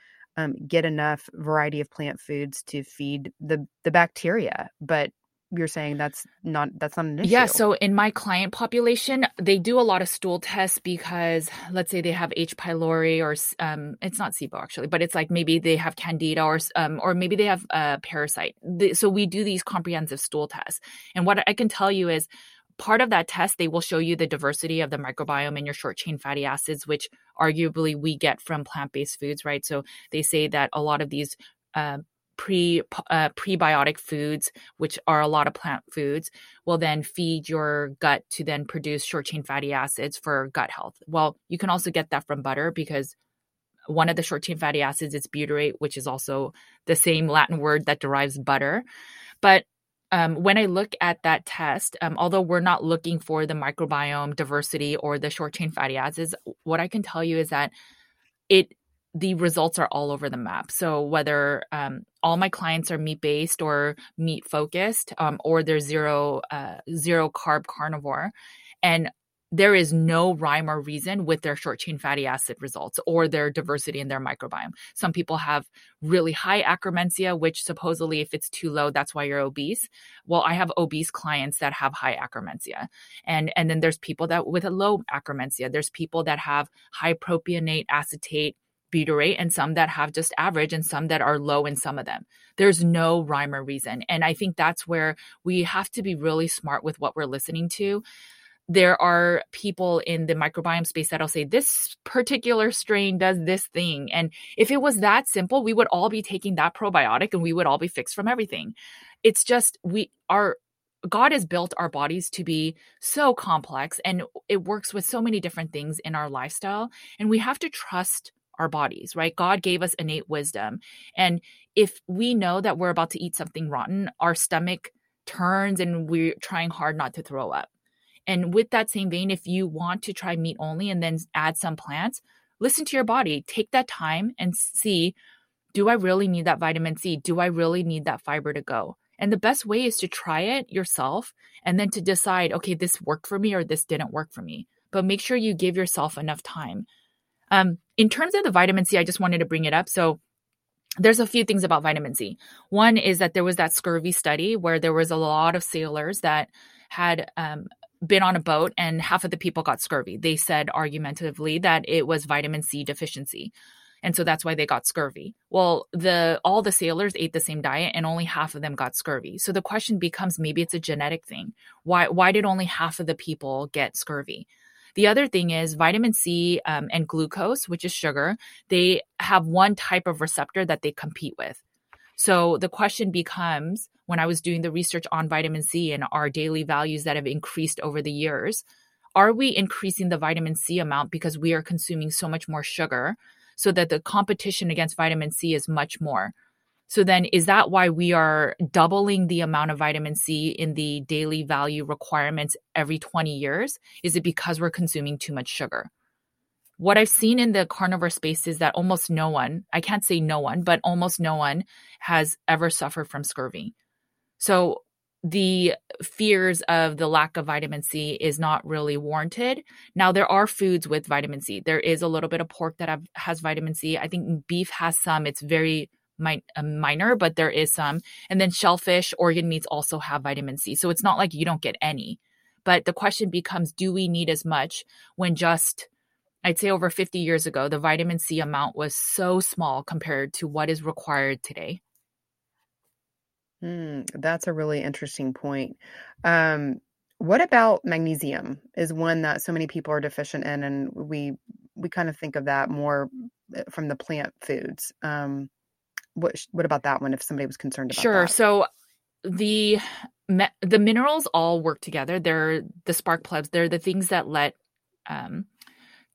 get enough variety of plant foods to feed the bacteria. But you're saying that's not an issue. Yeah. So in my client population, they do a lot of stool tests because, let's say, they have H. pylori, or it's not SIBO actually, but it's like maybe they have candida, or maybe they have a parasite. So we do these comprehensive stool tests. And what I can tell you is, part of that test, they will show you the diversity of the microbiome and your short-chain fatty acids, which arguably we get from plant-based foods, right? So they say that a lot of these prebiotic foods, which are a lot of plant foods, will then feed your gut to then produce short-chain fatty acids for gut health. Well, you can also get that from butter, because one of the short-chain fatty acids is butyrate, which is also the same Latin word that derives butter. But when I look at that test, although we're not looking for the microbiome diversity or the short-chain fatty acids, what I can tell you is that the results are all over the map. So whether all my clients are meat-based or meat-focused, or they're zero-carb carnivore, and there is no rhyme or reason with their short-chain fatty acid results or their diversity in their microbiome. Some people have really high acromencia, which supposedly if it's too low, that's why you're obese. Well, I have obese clients that have high acromencia. And then there's people that with a low acromencia. There's people that have high propionate, acetate, butyrate, and some that have just average, and some that are low in some of them. There's no rhyme or reason. And I think that's where we have to be really smart with what we're listening to. There are people in the microbiome space that'll say this particular strain does this thing. And if it was that simple, we would all be taking that probiotic and we would all be fixed from everything. It's just, God has built our bodies to be so complex, and it works with so many different things in our lifestyle. And we have to trust our bodies, right? God gave us innate wisdom. And if we know that we're about to eat something rotten, our stomach turns and we're trying hard not to throw up. And with that same vein, if you want to try meat only and then add some plants, listen to your body, take that time and see, do I really need that vitamin C? Do I really need that fiber to go? And the best way is to try it yourself and then to decide, okay, this worked for me or this didn't work for me. But make sure you give yourself enough time. In terms of the vitamin C, I just wanted to bring it up. So there's a few things about vitamin C. One is that there was that scurvy study where there was a lot of sailors that had been on a boat, and half of the people got scurvy. They said argumentatively that it was vitamin C deficiency. And so that's why they got scurvy. Well, all the sailors ate the same diet and only half of them got scurvy. So the question becomes, maybe it's a genetic thing. Why did only half of the people get scurvy? The other thing is vitamin C and glucose, which is sugar, they have one type of receptor that they compete with. So the question becomes, when I was doing the research on vitamin C and our daily values that have increased over the years, are we increasing the vitamin C amount because we are consuming so much more sugar so that the competition against vitamin C is much more? So then is that why we are doubling the amount of vitamin C in the daily value requirements every 20 years? Is it because we're consuming too much sugar? What I've seen in the carnivore space is that almost no one, I can't say no one, but almost no one has ever suffered from scurvy. So the fears of the lack of vitamin C is not really warranted. Now, there are foods with vitamin C. There is a little bit of pork that has vitamin C. I think beef has some. It's very minor, but there is some. And then shellfish, organ meats also have vitamin C. So it's not like you don't get any. But the question becomes, do we need as much when just, I'd say over 50 years ago, the vitamin C amount was so small compared to what is required today? That's a really interesting point. What about magnesium is one that so many people are deficient in, and we kind of think of that more from the plant foods. What about that one if somebody was concerned about that? Sure. So the minerals all work together. They're the spark plugs. They're the things that let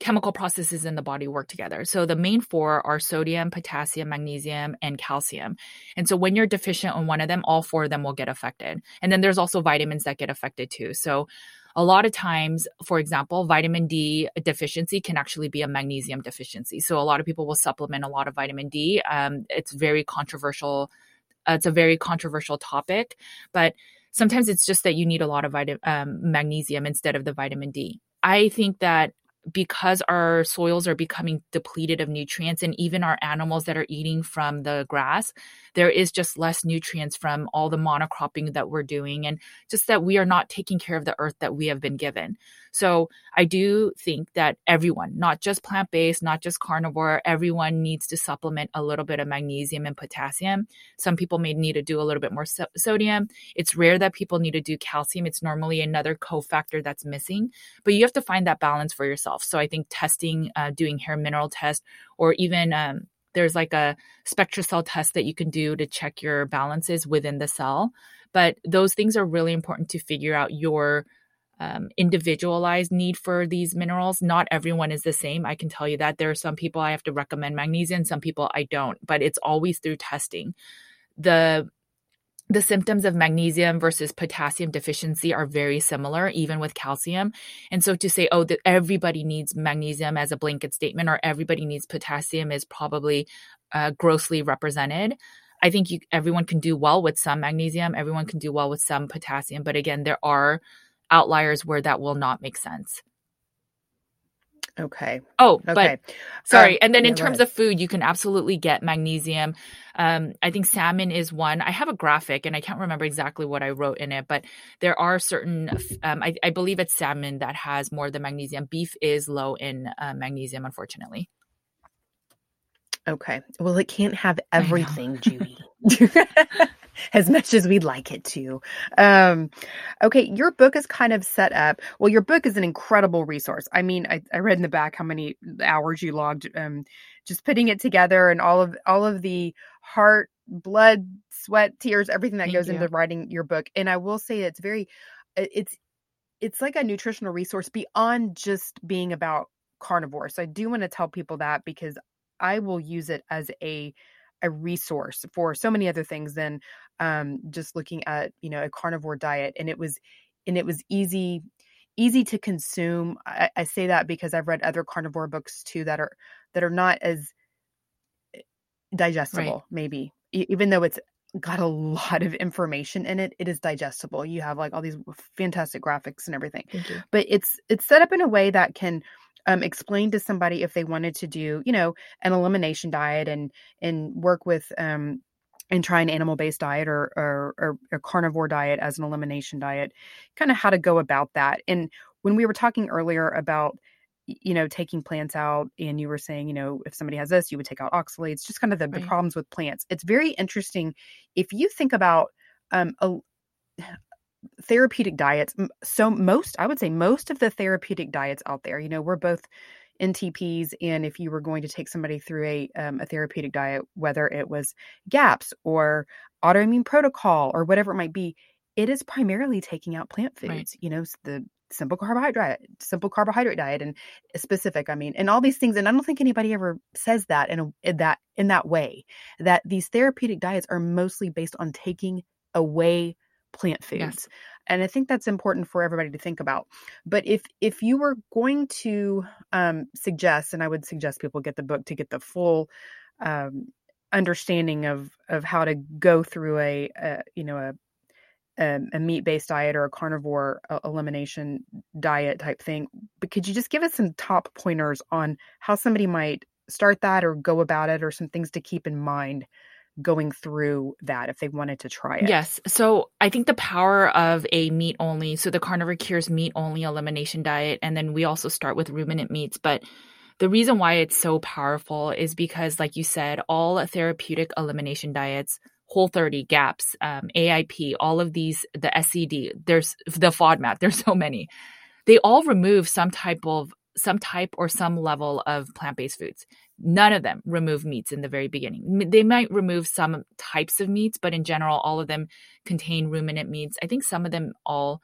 chemical processes in the body work together. So the main four are sodium, potassium, magnesium, and calcium. And so when you're deficient on one of them, all four of them will get affected. And then there's also vitamins that get affected too. So a lot of times, for example, vitamin D deficiency can actually be a magnesium deficiency. So a lot of people will supplement a lot of vitamin D. It's very controversial. It's a very controversial topic, but sometimes it's just that you need a lot of magnesium instead of the vitamin D. I think that because our soils are becoming depleted of nutrients, and even our animals that are eating from the grass, there is just less nutrients from all the monocropping that we're doing, and just that we are not taking care of the earth that we have been given. So I do think that everyone, not just plant-based, not just carnivore, everyone needs to supplement a little bit of magnesium and potassium. Some people may need to do a little bit more sodium. It's rare that people need to do calcium. It's normally another cofactor that's missing, but you have to find that balance for yourself. So I think testing, doing hair mineral test, or even there's like a spectrocell test that you can do to check your balances within the cell. But those things are really important to figure out your individualized need for these minerals. Not everyone is the same. I can tell you that there are some people I have to recommend magnesium, some people I don't, but it's always through testing. The symptoms of magnesium versus potassium deficiency are very similar, even with calcium. And so to say, oh, that everybody needs magnesium as a blanket statement, or everybody needs potassium, is probably grossly represented. I think everyone can do well with some magnesium. Everyone can do well with some potassium. But again, there are outliers where that will not make sense. Okay. Oh, okay. But sorry. And then in terms of food, you can absolutely get magnesium. I think salmon is one. I have a graphic and I can't remember exactly what I wrote in it, but there are certain, I believe it's salmon that has more than magnesium. Beef is low in magnesium, unfortunately. Okay. Well, it can't have everything, Judy, as much as we'd like it to. Okay. Your book is kind of set up. Well, your book is an incredible resource. I mean, I read in the back how many hours you logged, just putting it together, and all of the heart, blood, sweat, tears, everything that goes into writing your book. And I will say it's very, it's like a nutritional resource beyond just being about carnivore. So I do want to tell people that, because I will use it as a resource for so many other things than just looking at, a carnivore diet. And it was easy to consume. I say that because I've read other carnivore books too that are not as digestible, right? Maybe, even though it's got a lot of information in it, it is digestible. You have like all these fantastic graphics and everything, but it's set up in a way that can explain to somebody if they wanted to do, an elimination diet and work with, and try an animal-based diet or a carnivore diet as an elimination diet, kind of how to go about that. And when we were talking earlier about, taking plants out, and you were saying, if somebody has this, you would take out oxalates, just kind of the problems with plants. It's very interesting. If you think about, therapeutic diets. So most of the therapeutic diets out there, you know, we're both NTPs. And if you were going to take somebody through a therapeutic diet, whether it was GAPS or autoimmune protocol or whatever it might be, it is primarily taking out plant foods, right. You know, the simple carbohydrate diet and specific, I mean, and all these things. And I don't think anybody ever says that in that way, that these therapeutic diets are mostly based on taking away plant foods. Yes. And I think that's important for everybody to think about. But if you were going to suggest, and I would suggest people get the book to get the full understanding of how to go through a meat-based diet or a carnivore elimination diet type thing. But could you just give us some top pointers on how somebody might start that or go about it, or some things to keep in mind going through that if they wanted to try it? Yes. So I think the power of a meat only, so the Carnivore Cure's meat only elimination diet, and then we also start with ruminant meats. But the reason why it's so powerful is because, like you said, all therapeutic elimination diets, Whole30, GAPS, AIP, all of these, the SCD, there's the FODMAP, there's so many. They all remove some type or some level of plant-based foods. None of them remove meats in the very beginning. They might remove some types of meats, but in general, all of them contain ruminant meats. I think some of them all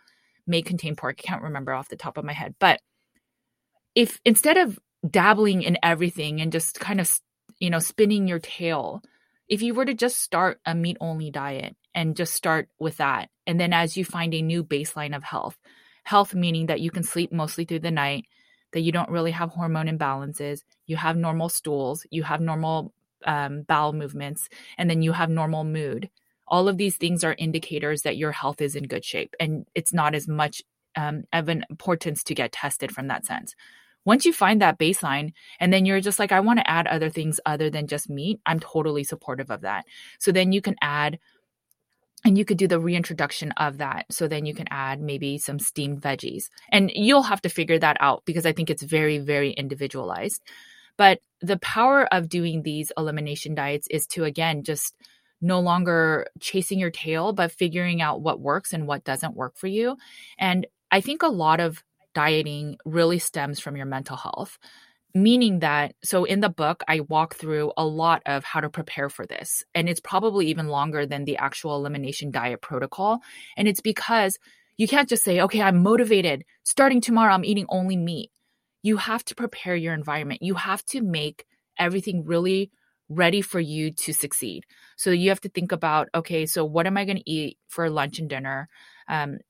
may contain pork. I can't remember off the top of my head. But if instead of dabbling in everything and just kind of, you know, spinning your tail, if you were to just start a meat-only diet and just start with that, and then as you find a new baseline of health meaning that you can sleep mostly through the night, that you don't really have hormone imbalances, you have normal stools, you have normal bowel movements, and then you have normal mood. All of these things are indicators that your health is in good shape, and it's not as much of an importance to get tested from that sense. Once you find that baseline and then you're just like, I want to add other things other than just meat, I'm totally supportive of that. So then you can add, and you could do the reintroduction of that. So then you can add maybe some steamed veggies, and you'll have to figure that out because I think it's very, very individualized. But the power of doing these elimination diets is to, again, just no longer chasing your tail, but figuring out what works and what doesn't work for you. And I think a lot of dieting really stems from your mental health, meaning that, so in the book, I walk through a lot of how to prepare for this. And it's probably even longer than the actual elimination diet protocol. And it's because you can't just say, okay, I'm motivated. Starting tomorrow, I'm eating only meat. You have to prepare your environment. You have to make everything really ready for you to succeed. So you have to think about, okay, so what am I going to eat for lunch and dinner?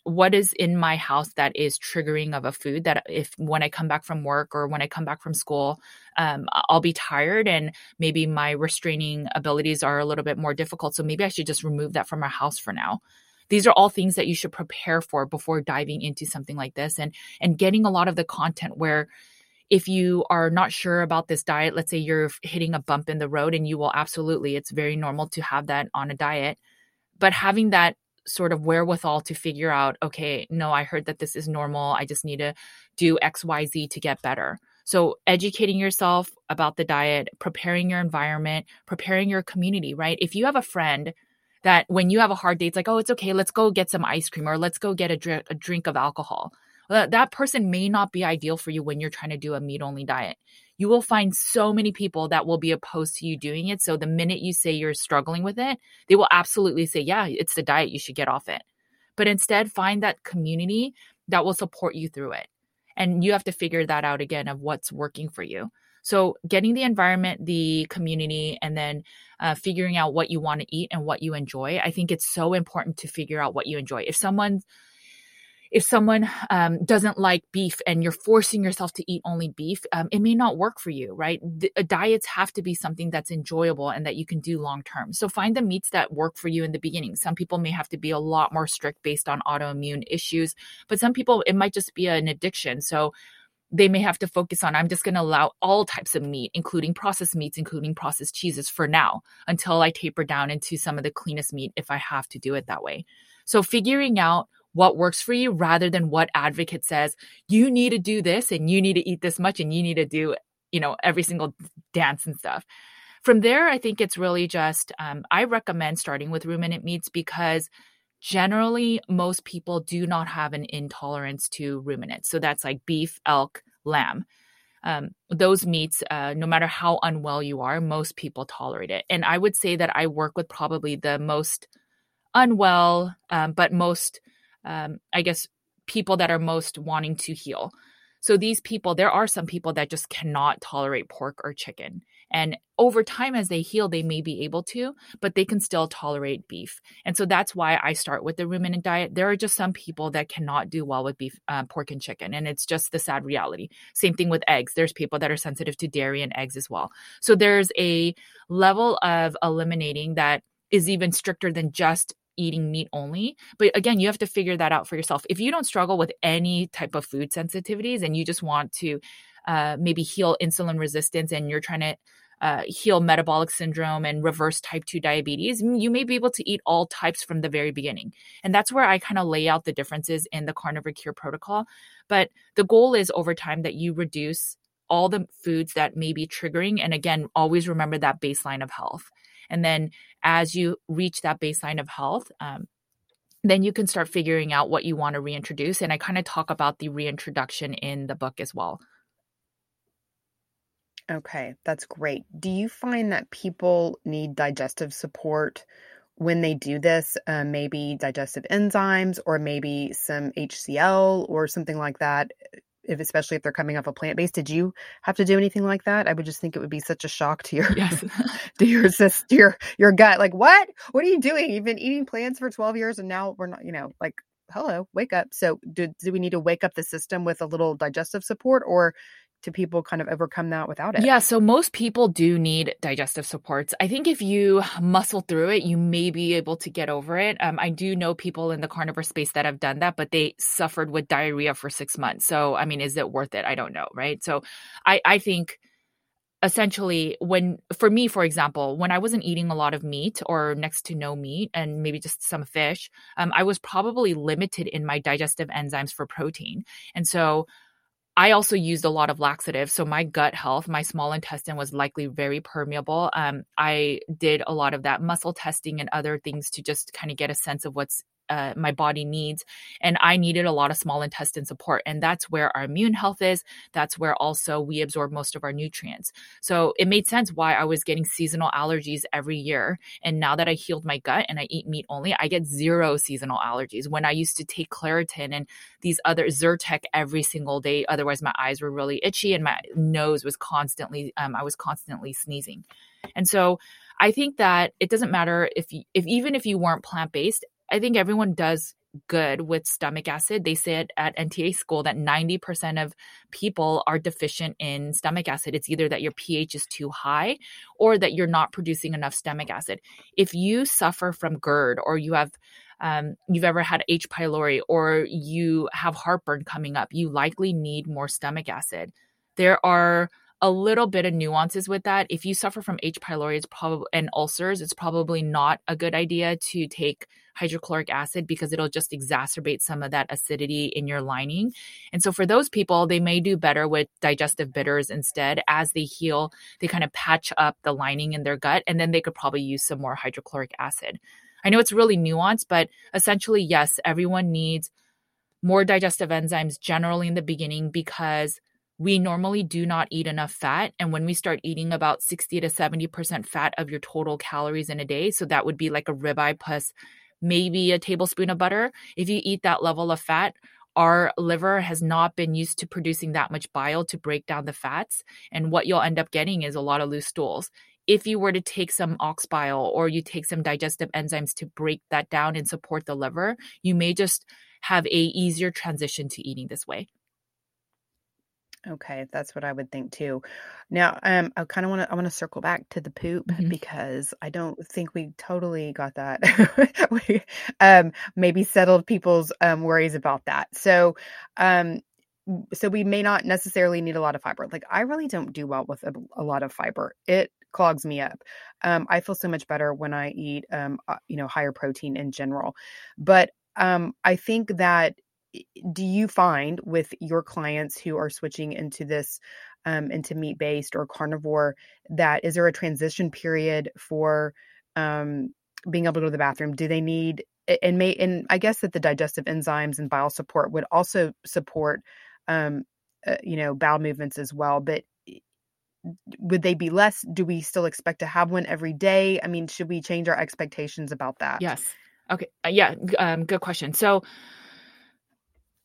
What is in my house that is triggering of a food that if when I come back from work or when I come back from school, I'll be tired and maybe my restraining abilities are a little bit more difficult. So maybe I should just remove that from our house for now. These are all things that you should prepare for before diving into something like this, and getting a lot of the content where if you are not sure about this diet, let's say you're hitting a bump in the road, and you will absolutely, it's very normal to have that on a diet, but having that sort of wherewithal to figure out, okay, no, I heard that this is normal. I just need to do X, Y, Z to get better. So educating yourself about the diet, preparing your environment, preparing your community, right? If you have a friend that when you have a hard day, it's like, oh, it's okay, let's go get some ice cream, or let's go get a drink of alcohol. That person may not be ideal for you when you're trying to do a meat-only diet. You will find so many people that will be opposed to you doing it. So the minute you say you're struggling with it, they will absolutely say, yeah, it's the diet, you should get off it. But instead, find that community that will support you through it. And you have to figure that out again of what's working for you. So getting the environment, the community, and then figuring out what you want to eat and what you enjoy. I think it's so important to figure out what you enjoy. If someone doesn't like beef and you're forcing yourself to eat only beef, it may not work for you, right? Diets have to be something that's enjoyable and that you can do long-term. So find the meats that work for you in the beginning. Some people may have to be a lot more strict based on autoimmune issues, but some people, it might just be an addiction. So they may have to focus on, I'm just going to allow all types of meat, including processed meats, including processed cheeses for now, until I taper down into some of the cleanest meat if I have to do it that way. So figuring out what works for you rather than what advocate says, you need to do this and you need to eat this much and you need to do, you know, every single dance and stuff. From there, I think it's really just, I recommend starting with ruminant meats because generally most people do not have an intolerance to ruminants. So that's like beef, elk, lamb. Those meats, no matter how unwell you are, most people tolerate it. And I would say that I work with probably the most unwell, but most, I guess, people that are most wanting to heal. So these people, there are some people that just cannot tolerate pork or chicken. And over time, as they heal, they may be able to, but they can still tolerate beef. And so that's why I start with the ruminant diet. There are just some people that cannot do well with beef, pork, and chicken. And it's just the sad reality. Same thing with eggs. There's people that are sensitive to dairy and eggs as well. So there's a level of eliminating that is even stricter than just eating meat only. But again, you have to figure that out for yourself. If you don't struggle with any type of food sensitivities and you just want to maybe heal insulin resistance and you're trying to heal metabolic syndrome and reverse type 2 diabetes, you may be able to eat all types from the very beginning. And that's where I kind of lay out the differences in the Carnivore Cure protocol. But the goal is over time that you reduce all the foods that may be triggering. And again, always remember that baseline of health. And then as you reach that baseline of health, then you can start figuring out what you want to reintroduce. And I kind of talk about the reintroduction in the book as well. Okay, that's great. Do you find that people need digestive support when they do this? Maybe digestive enzymes or maybe some HCL or something like that, especially if they're coming off a plant-based. Did you have to do anything like that? I would just think it would be such a shock to your, yes. to your gut. Like, what are you doing? You've been eating plants for 12 years and now we're not, you know, like, hello, wake up. So do we need to wake up the system with a little digestive support, or do people kind of overcome that without it? Yeah. So most people do need digestive supports. I think if you muscle through it, you may be able to get over it. I do know people in the carnivore space that have done that, but they suffered with diarrhea for 6 months. So, I mean, is it worth it? I don't know. Right. So I think essentially for me, for example, when I wasn't eating a lot of meat or next to no meat and maybe just some fish, I was probably limited in my digestive enzymes for protein. And so I also used a lot of laxatives. So my gut health, my small intestine was likely very permeable. I did a lot of that muscle testing and other things to just kind of get a sense of what's my body needs. And I needed a lot of small intestine support. And that's where our immune health is. That's where also we absorb most of our nutrients. So it made sense why I was getting seasonal allergies every year. And now that I healed my gut and I eat meat only, I get zero seasonal allergies. When I used to take Claritin and these other Zyrtec every single day, otherwise my eyes were really itchy and my nose was constantly, I was constantly sneezing. And so I think that it doesn't matter if even if you weren't plant-based, I think everyone does good with stomach acid. They say it at NTA school that 90% of people are deficient in stomach acid. It's either that your pH is too high or that you're not producing enough stomach acid. If you suffer from GERD or you have, you've ever had H. pylori or you have heartburn coming up, you likely need more stomach acid. There are a little bit of nuances with that. If you suffer from H. pylori and ulcers, it's probably not a good idea to take hydrochloric acid because it'll just exacerbate some of that acidity in your lining. And so for those people, they may do better with digestive bitters instead. As they heal, they kind of patch up the lining in their gut, and then they could probably use some more hydrochloric acid. I know it's really nuanced, but essentially, yes, everyone needs more digestive enzymes generally in the beginning because we normally do not eat enough fat. And when we start eating about 60 to 70% fat of your total calories in a day, so that would be like a ribeye plus maybe a tablespoon of butter. If you eat that level of fat, our liver has not been used to producing that much bile to break down the fats. And what you'll end up getting is a lot of loose stools. If you were to take some ox bile or you take some digestive enzymes to break that down and support the liver, you may just have a easier transition to eating this way. Okay. That's what I would think too. Now, I want to circle back to the poop because I don't think we totally got that. We, maybe settled people's worries about that. So we may not necessarily need a lot of fiber. Like I really don't do well with a lot of fiber. It clogs me up. I feel so much better when I eat, higher protein in general. But I think that, do you find with your clients who are switching into this, into meat-based or carnivore, that is there a transition period for being able to go to the bathroom? Do they need and I guess that the digestive enzymes and bile support would also support, bowel movements as well. But would they be less? Do we still expect to have one every day? I mean, should we change our expectations about that? Yes. Okay. Yeah. Good question. So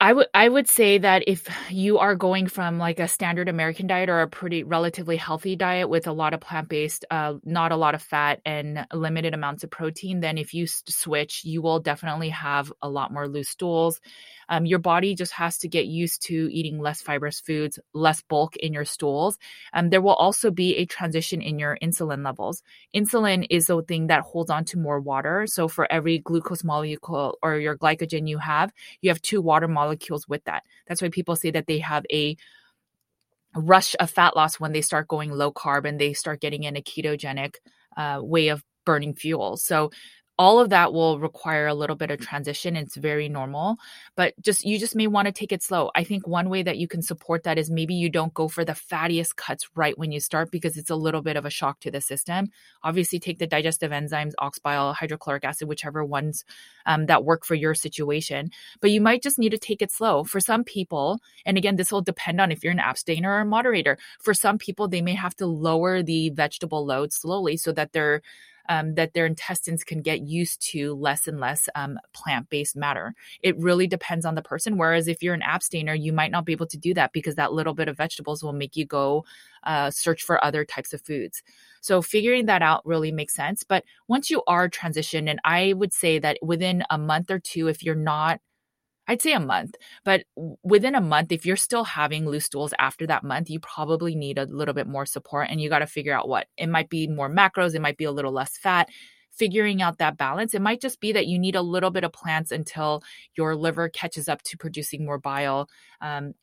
I would say that if you are going from like a standard American diet or a pretty relatively healthy diet with a lot of plant-based, not a lot of fat and limited amounts of protein, then if you switch, you will definitely have a lot more loose stools. Your body just has to get used to eating less fibrous foods, less bulk in your stools. There will also be a transition in your insulin levels. Insulin is the thing that holds on to more water. So for every glucose molecule or your glycogen you have two water molecules with that. That's why people say that they have a rush of fat loss when they start going low carb and they start getting in a ketogenic way of burning fuel. So all of that will require a little bit of transition. It's very normal, but you may want to take it slow. I think one way that you can support that is maybe you don't go for the fattiest cuts right when you start because it's a little bit of a shock to the system. Obviously, take the digestive enzymes, ox bile, hydrochloric acid, whichever ones that work for your situation. But you might just need to take it slow. For some people, and again, this will depend on if you're an abstainer or a moderator. For some people, they may have to lower the vegetable load slowly so that their intestines can get used to less and less plant-based matter. It really depends on the person. Whereas if you're an abstainer, you might not be able to do that because that little bit of vegetables will make you go search for other types of foods. So figuring that out really makes sense. But once you are transitioned, and I would say that within a month or two, if you're not, I'd say a month, but within a month, if you're still having loose stools after that month, you probably need a little bit more support and you got to figure out what. It might be more macros. It might be a little less fat. Figuring out that balance. It might just be that you need a little bit of plants until your liver catches up to producing more bile,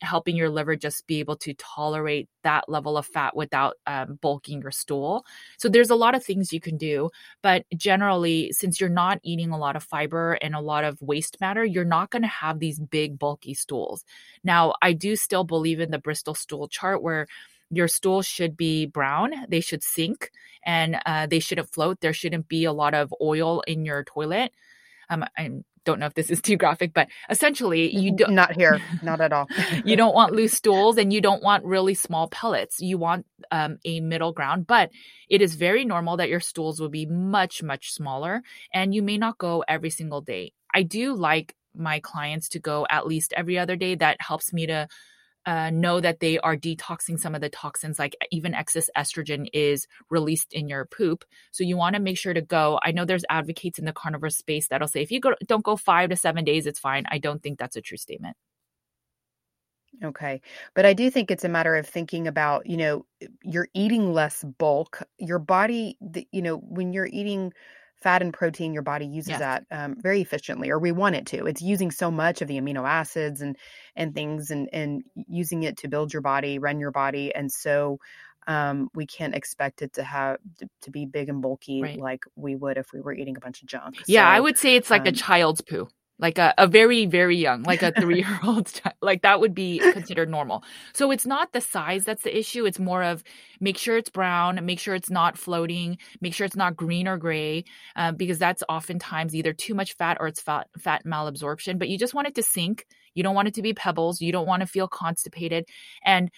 helping your liver just be able to tolerate that level of fat without bulking your stool. So there's a lot of things you can do, but generally, since you're not eating a lot of fiber and a lot of waste matter, you're not going to have these big bulky stools. Now, I do still believe in the Bristol stool chart where your stool should be brown, they should sink, and they shouldn't float. There shouldn't be a lot of oil in your toilet. I don't know if this is too graphic, but essentially you don't... Not here, not at all. You don't want loose stools and you don't want really small pellets. You want a middle ground, but it is very normal that your stools will be much, much smaller and you may not go every single day. I do like my clients to go at least every other day. That helps me to know that they are detoxing some of the toxins, like even excess estrogen is released in your poop. So you want to make sure to go. I know there's advocates in the carnivore space that'll say, if you don't go 5 to 7 days, it's fine. I don't think that's a true statement. Okay. But I do think it's a matter of thinking about, you're eating less bulk, your body, when you're eating fat and protein, your body uses that very efficiently, or we want it to. It's using so much of the amino acids and things and using it to build your body, run your body. And so we can't expect it to be big and bulky like we would if we were eating a bunch of junk. Yeah, so, I would say it's like a child's poo, like a very, very young, like a 3-year-old child, like that would be considered normal. So it's not the size that's the issue. It's more of make sure it's brown, make sure it's not floating, make sure it's not green or gray, because that's oftentimes either too much fat or it's fat malabsorption. But you just want it to sink. You don't want it to be pebbles. You don't want to feel constipated. And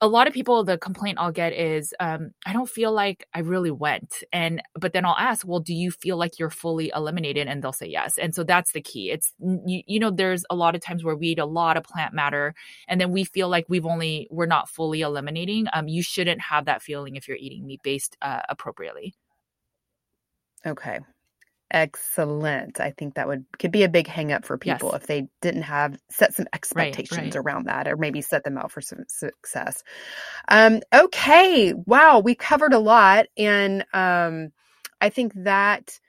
a lot of people, the complaint I'll get is, I don't feel like I really went. But then I'll ask, well, do you feel like you're fully eliminated? And they'll say yes. And so that's the key. It's, there's a lot of times where we eat a lot of plant matter and then we feel like we're not fully eliminating. You shouldn't have that feeling if you're eating meat-based appropriately. Okay. Excellent. I think that could be a big hang up for people if they didn't set some expectations around that, or maybe set them out for some success. Okay. Wow. We covered a lot. And I think that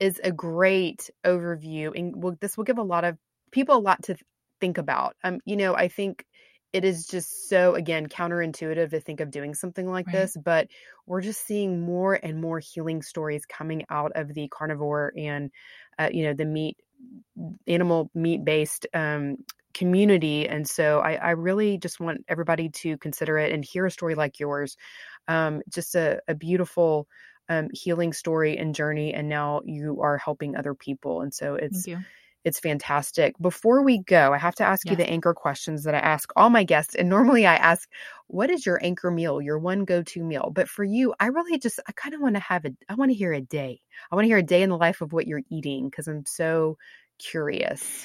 is a great overview. And this will give a lot of people a lot to think about. I think it is just so, again, counterintuitive to think of doing something like this, but we're just seeing more and more healing stories coming out of the carnivore and, the meat-based community. And so I really just want everybody to consider it and hear a story like yours. Just a beautiful healing story and journey, and now you are helping other people. And so it's fantastic. Before we go, I have to ask you the anchor questions that I ask all my guests. And normally I ask, what is your anchor meal, your one go-to meal? But for you, I really just, I kind of want to have a, I want to hear a day. I want to hear a day in the life of what you're eating, because I'm so curious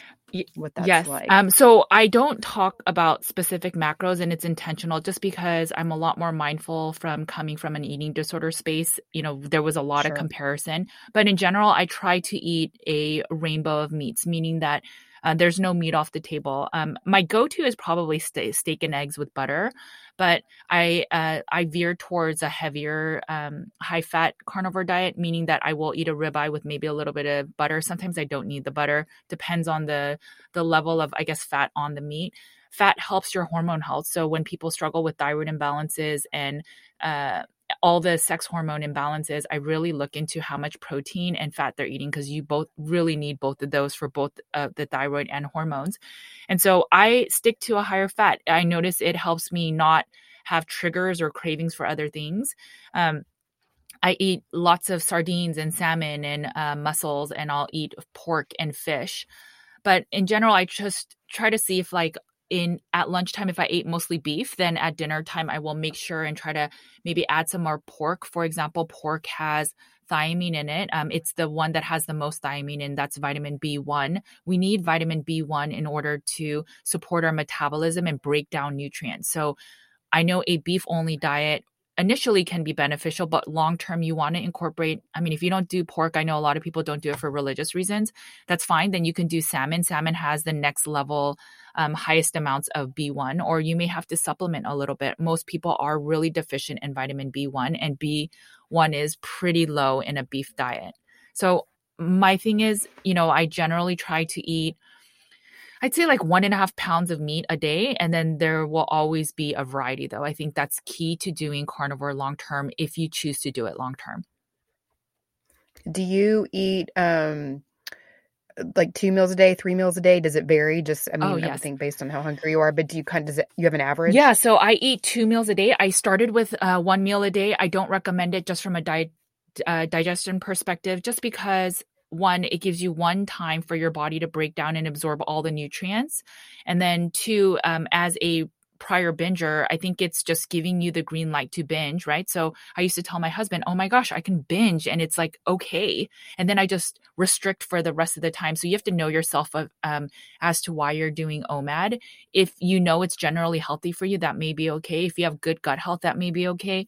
what that's like. So I don't talk about specific macros, and it's intentional just because I'm a lot more mindful from coming from an eating disorder space. You know, there was a lot of comparison, but in general, I try to eat a rainbow of meats, meaning that there's no meat off the table. My go-to is probably steak and eggs with butter, but I veer towards a heavier, high-fat carnivore diet, meaning that I will eat a ribeye with maybe a little bit of butter. Sometimes I don't need the butter. Depends on the level of, I guess, fat on the meat. Fat helps your hormone health. So when people struggle with thyroid imbalances and all the sex hormone imbalances, I really look into how much protein and fat they're eating, because you both really need both of those for both the thyroid and hormones. And so I stick to a higher fat. I notice it helps me not have triggers or cravings for other things. I eat lots of sardines and salmon and mussels, and I'll eat pork and fish. But in general, I just try to see if, like, at lunchtime, if I ate mostly beef, then at dinner time, I will make sure and try to maybe add some more pork. For example, pork has thiamine in it. It's the one that has the most thiamine, and that's vitamin B1. We need vitamin B1 in order to support our metabolism and break down nutrients. So I know a beef-only diet initially can be beneficial, but long-term you want to incorporate, I mean, if you don't do pork, I know a lot of people don't do it for religious reasons. That's fine. Then you can do salmon. Salmon has the next level, highest amounts of B1, or you may have to supplement a little bit. Most people are really deficient in vitamin B1, and B1 is pretty low in a beef diet. So my thing is, you know, I generally try to eat, I'd say, like, 1.5 pounds of meat a day. And then there will always be a variety, though. I think that's key to doing carnivore long-term, if you choose to do it long-term. Do you eat, like, 2 meals a day, 3 meals a day? Does it vary? Just, I mean, everything based on how hungry you are, but do you kind of, you have an average? Yeah. So I eat 2 meals a day. I started with 1 meal a day. I don't recommend it just from a digestion perspective, just because, one, it gives you one time for your body to break down and absorb all the nutrients. And then two, as a prior binger, I think it's just giving you the green light to binge, right? So I used to tell my husband, oh my gosh, I can binge. And it's like, okay. And then I just restrict for the rest of the time. So you have to know yourself as to why you're doing OMAD. If you know it's generally healthy for you, that may be okay. If you have good gut health, that may be okay.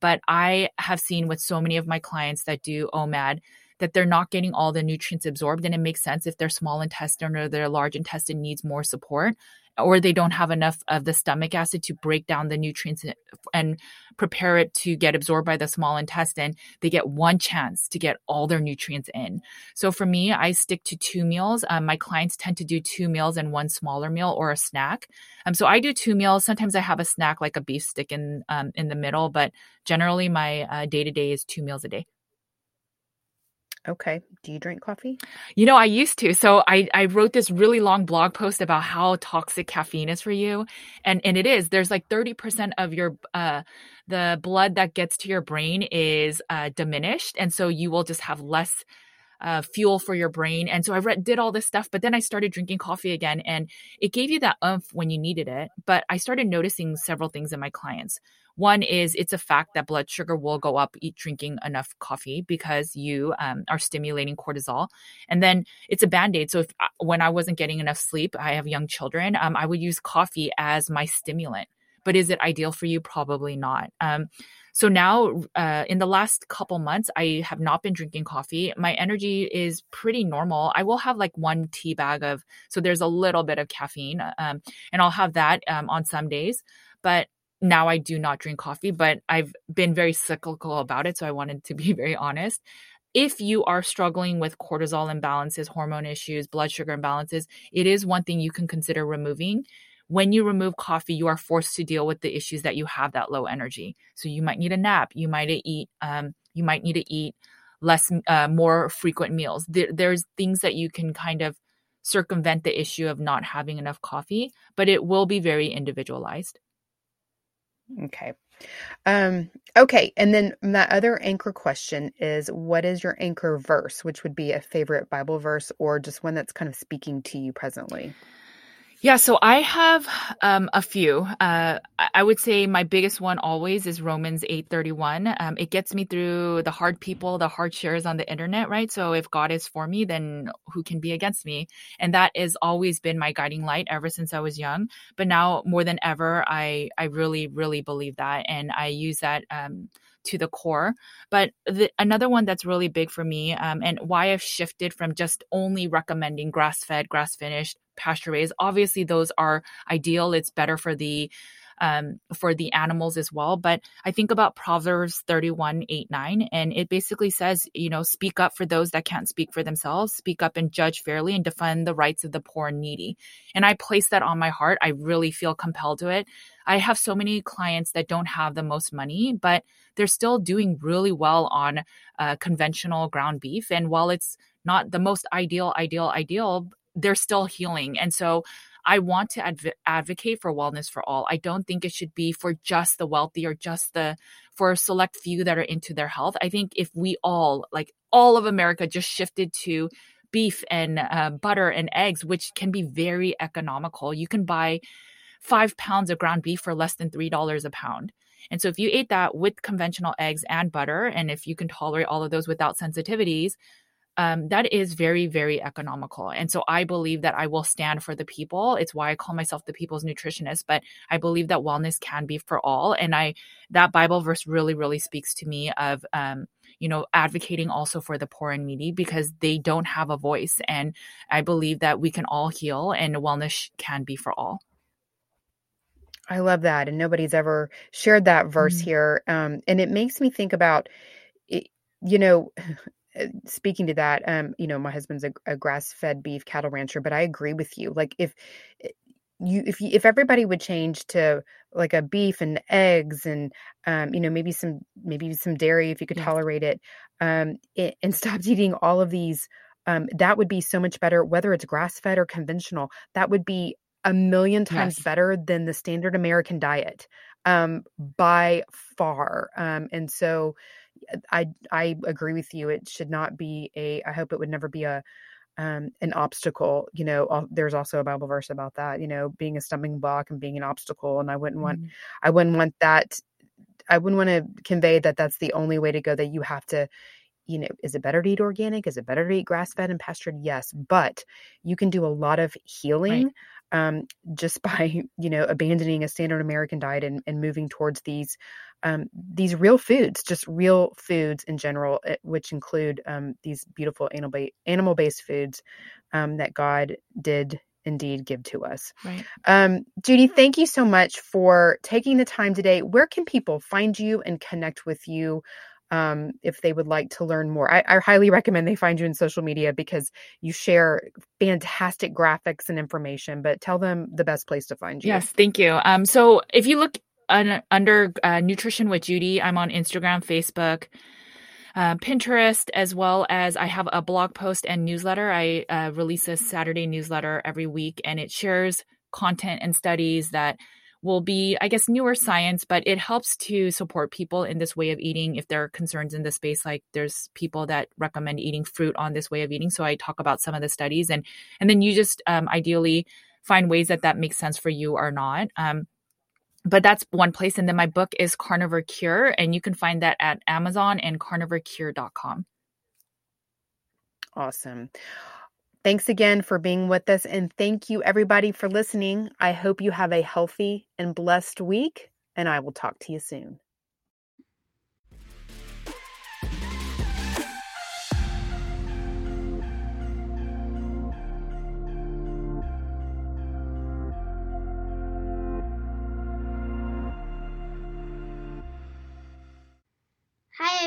But I have seen with so many of my clients that do OMAD that they're not getting all the nutrients absorbed. And it makes sense if their small intestine or their large intestine needs more support, or they don't have enough of the stomach acid to break down the nutrients and prepare it to get absorbed by the small intestine. They get one chance to get all their nutrients in. So for me, I stick to 2 meals. My clients tend to do 2 meals and 1 smaller meal or a snack. So I do 2 meals. Sometimes I have a snack, like a beef stick in the middle, but generally my day-to-day is 2 meals a day. Okay. Do you drink coffee? You know, I used to. So I wrote this really long blog post about how toxic caffeine is for you. And it is. There's like 30% of your the blood that gets to your brain is diminished. And so you will just have less fuel for your brain. And so I did all this stuff, but then I started drinking coffee again, and it gave you that oomph when you needed it. But I started noticing several things in my clients. One is, it's a fact that blood sugar will go up drinking enough coffee, because you are stimulating cortisol. And then it's a Band-Aid. So when I wasn't getting enough sleep, I have young children, I would use coffee as my stimulant. But is it ideal for you? Probably not. So now in the last couple months, I have not been drinking coffee. My energy is pretty normal. I will have like 1 tea bag of, so there's a little bit of caffeine, and I'll have that on some days. But now I do not drink coffee, but I've been very cyclical about it. So I wanted to be very honest. If you are struggling with cortisol imbalances, hormone issues, blood sugar imbalances, it is one thing you can consider removing. When you remove coffee, you are forced to deal with the issues that you have that low energy. So you might need a nap. You might need to eat less, more frequent meals. There's things that you can kind of circumvent the issue of not having enough coffee, but it will be very individualized. Okay. Okay. And then my other anchor question is, what is your anchor verse, which would be a favorite Bible verse or just one that's kind of speaking to you presently? Yeah. So I have a few. I would say my biggest one always is Romans 8:31. It gets me through the hard people, the hard shares on the internet, right? So if God is for me, then who can be against me? And that has always been my guiding light ever since I was young. But now more than ever, I really, really believe that. And I use that to the core. But another one that's really big for me and why I've shifted from just only recommending grass-fed, grass-finished, pasture raised. Obviously, those are ideal. It's better for the animals as well. But I think about Proverbs 31:8-9, and it basically says, you know, speak up for those that can't speak for themselves, speak up and judge fairly and defend the rights of the poor and needy. And I place that on my heart. I really feel compelled to it. I have so many clients that don't have the most money, but they're still doing really well on conventional ground beef. And while it's not the most ideal, they're still healing. And so I want to advocate for wellness for all. I don't think it should be for just the wealthy or just for a select few that are into their health. I think if we all, like all of America, just shifted to beef and butter and eggs, which can be very economical, you can buy 5 pounds of ground beef for less than $3 a pound. And so if you ate that with conventional eggs and butter, and if you can tolerate all of those without sensitivities, that is very, very economical. And so I believe that I will stand for the people. It's why I call myself the people's nutritionist, but I believe that wellness can be for all. And that Bible verse really, really speaks to me of, you know, advocating also for the poor and needy because they don't have a voice. And I believe that we can all heal and wellness can be for all. I love that. And nobody's ever shared that verse here. And it makes me think about, you know, speaking to that, you know, my husband's a grass-fed beef cattle rancher, but I agree with you. Like if everybody would change to like a beef and eggs and, you know, maybe some dairy, if you could tolerate it, and stopped eating all of these, that would be so much better, whether it's grass-fed or conventional. That would be a million times better than the standard American diet, by far. And so I agree with you. It should not be I hope it would never be an obstacle. You know, there's also a Bible verse about that, you know, being a stumbling block and being an obstacle. And I wouldn't want to convey that that's the only way to go, that you have to, you know, is it better to eat organic? Is it better to eat grass-fed and pastured? Yes. But you can do a lot of healing, just by, you know, abandoning a standard American diet and moving towards these real foods, just real foods in general, which include, these beautiful animal-based foods, that God did indeed give to us. Right. Judy, thank you so much for taking the time today. Where can people find you and connect with you? If they would like to learn more, I highly recommend they find you in social media because you share fantastic graphics and information, but tell them the best place to find you. Yes. Thank you. So if you look under Nutrition with Judy, I'm on Instagram, Facebook, Pinterest, as well as I have a blog post and newsletter. I release a Saturday newsletter every week and it shares content and studies that will be, I guess, newer science, but it helps to support people in this way of eating. If there are concerns in the space, like there's people that recommend eating fruit on this way of eating. So I talk about some of the studies and then you just ideally find ways that makes sense for you or not. But that's one place. And then my book is Carnivore Cure, and you can find that at Amazon and carnivorecure.com. Awesome. Thanks again for being with us. And thank you everybody for listening. I hope you have a healthy and blessed week, and I will talk to you soon. Hi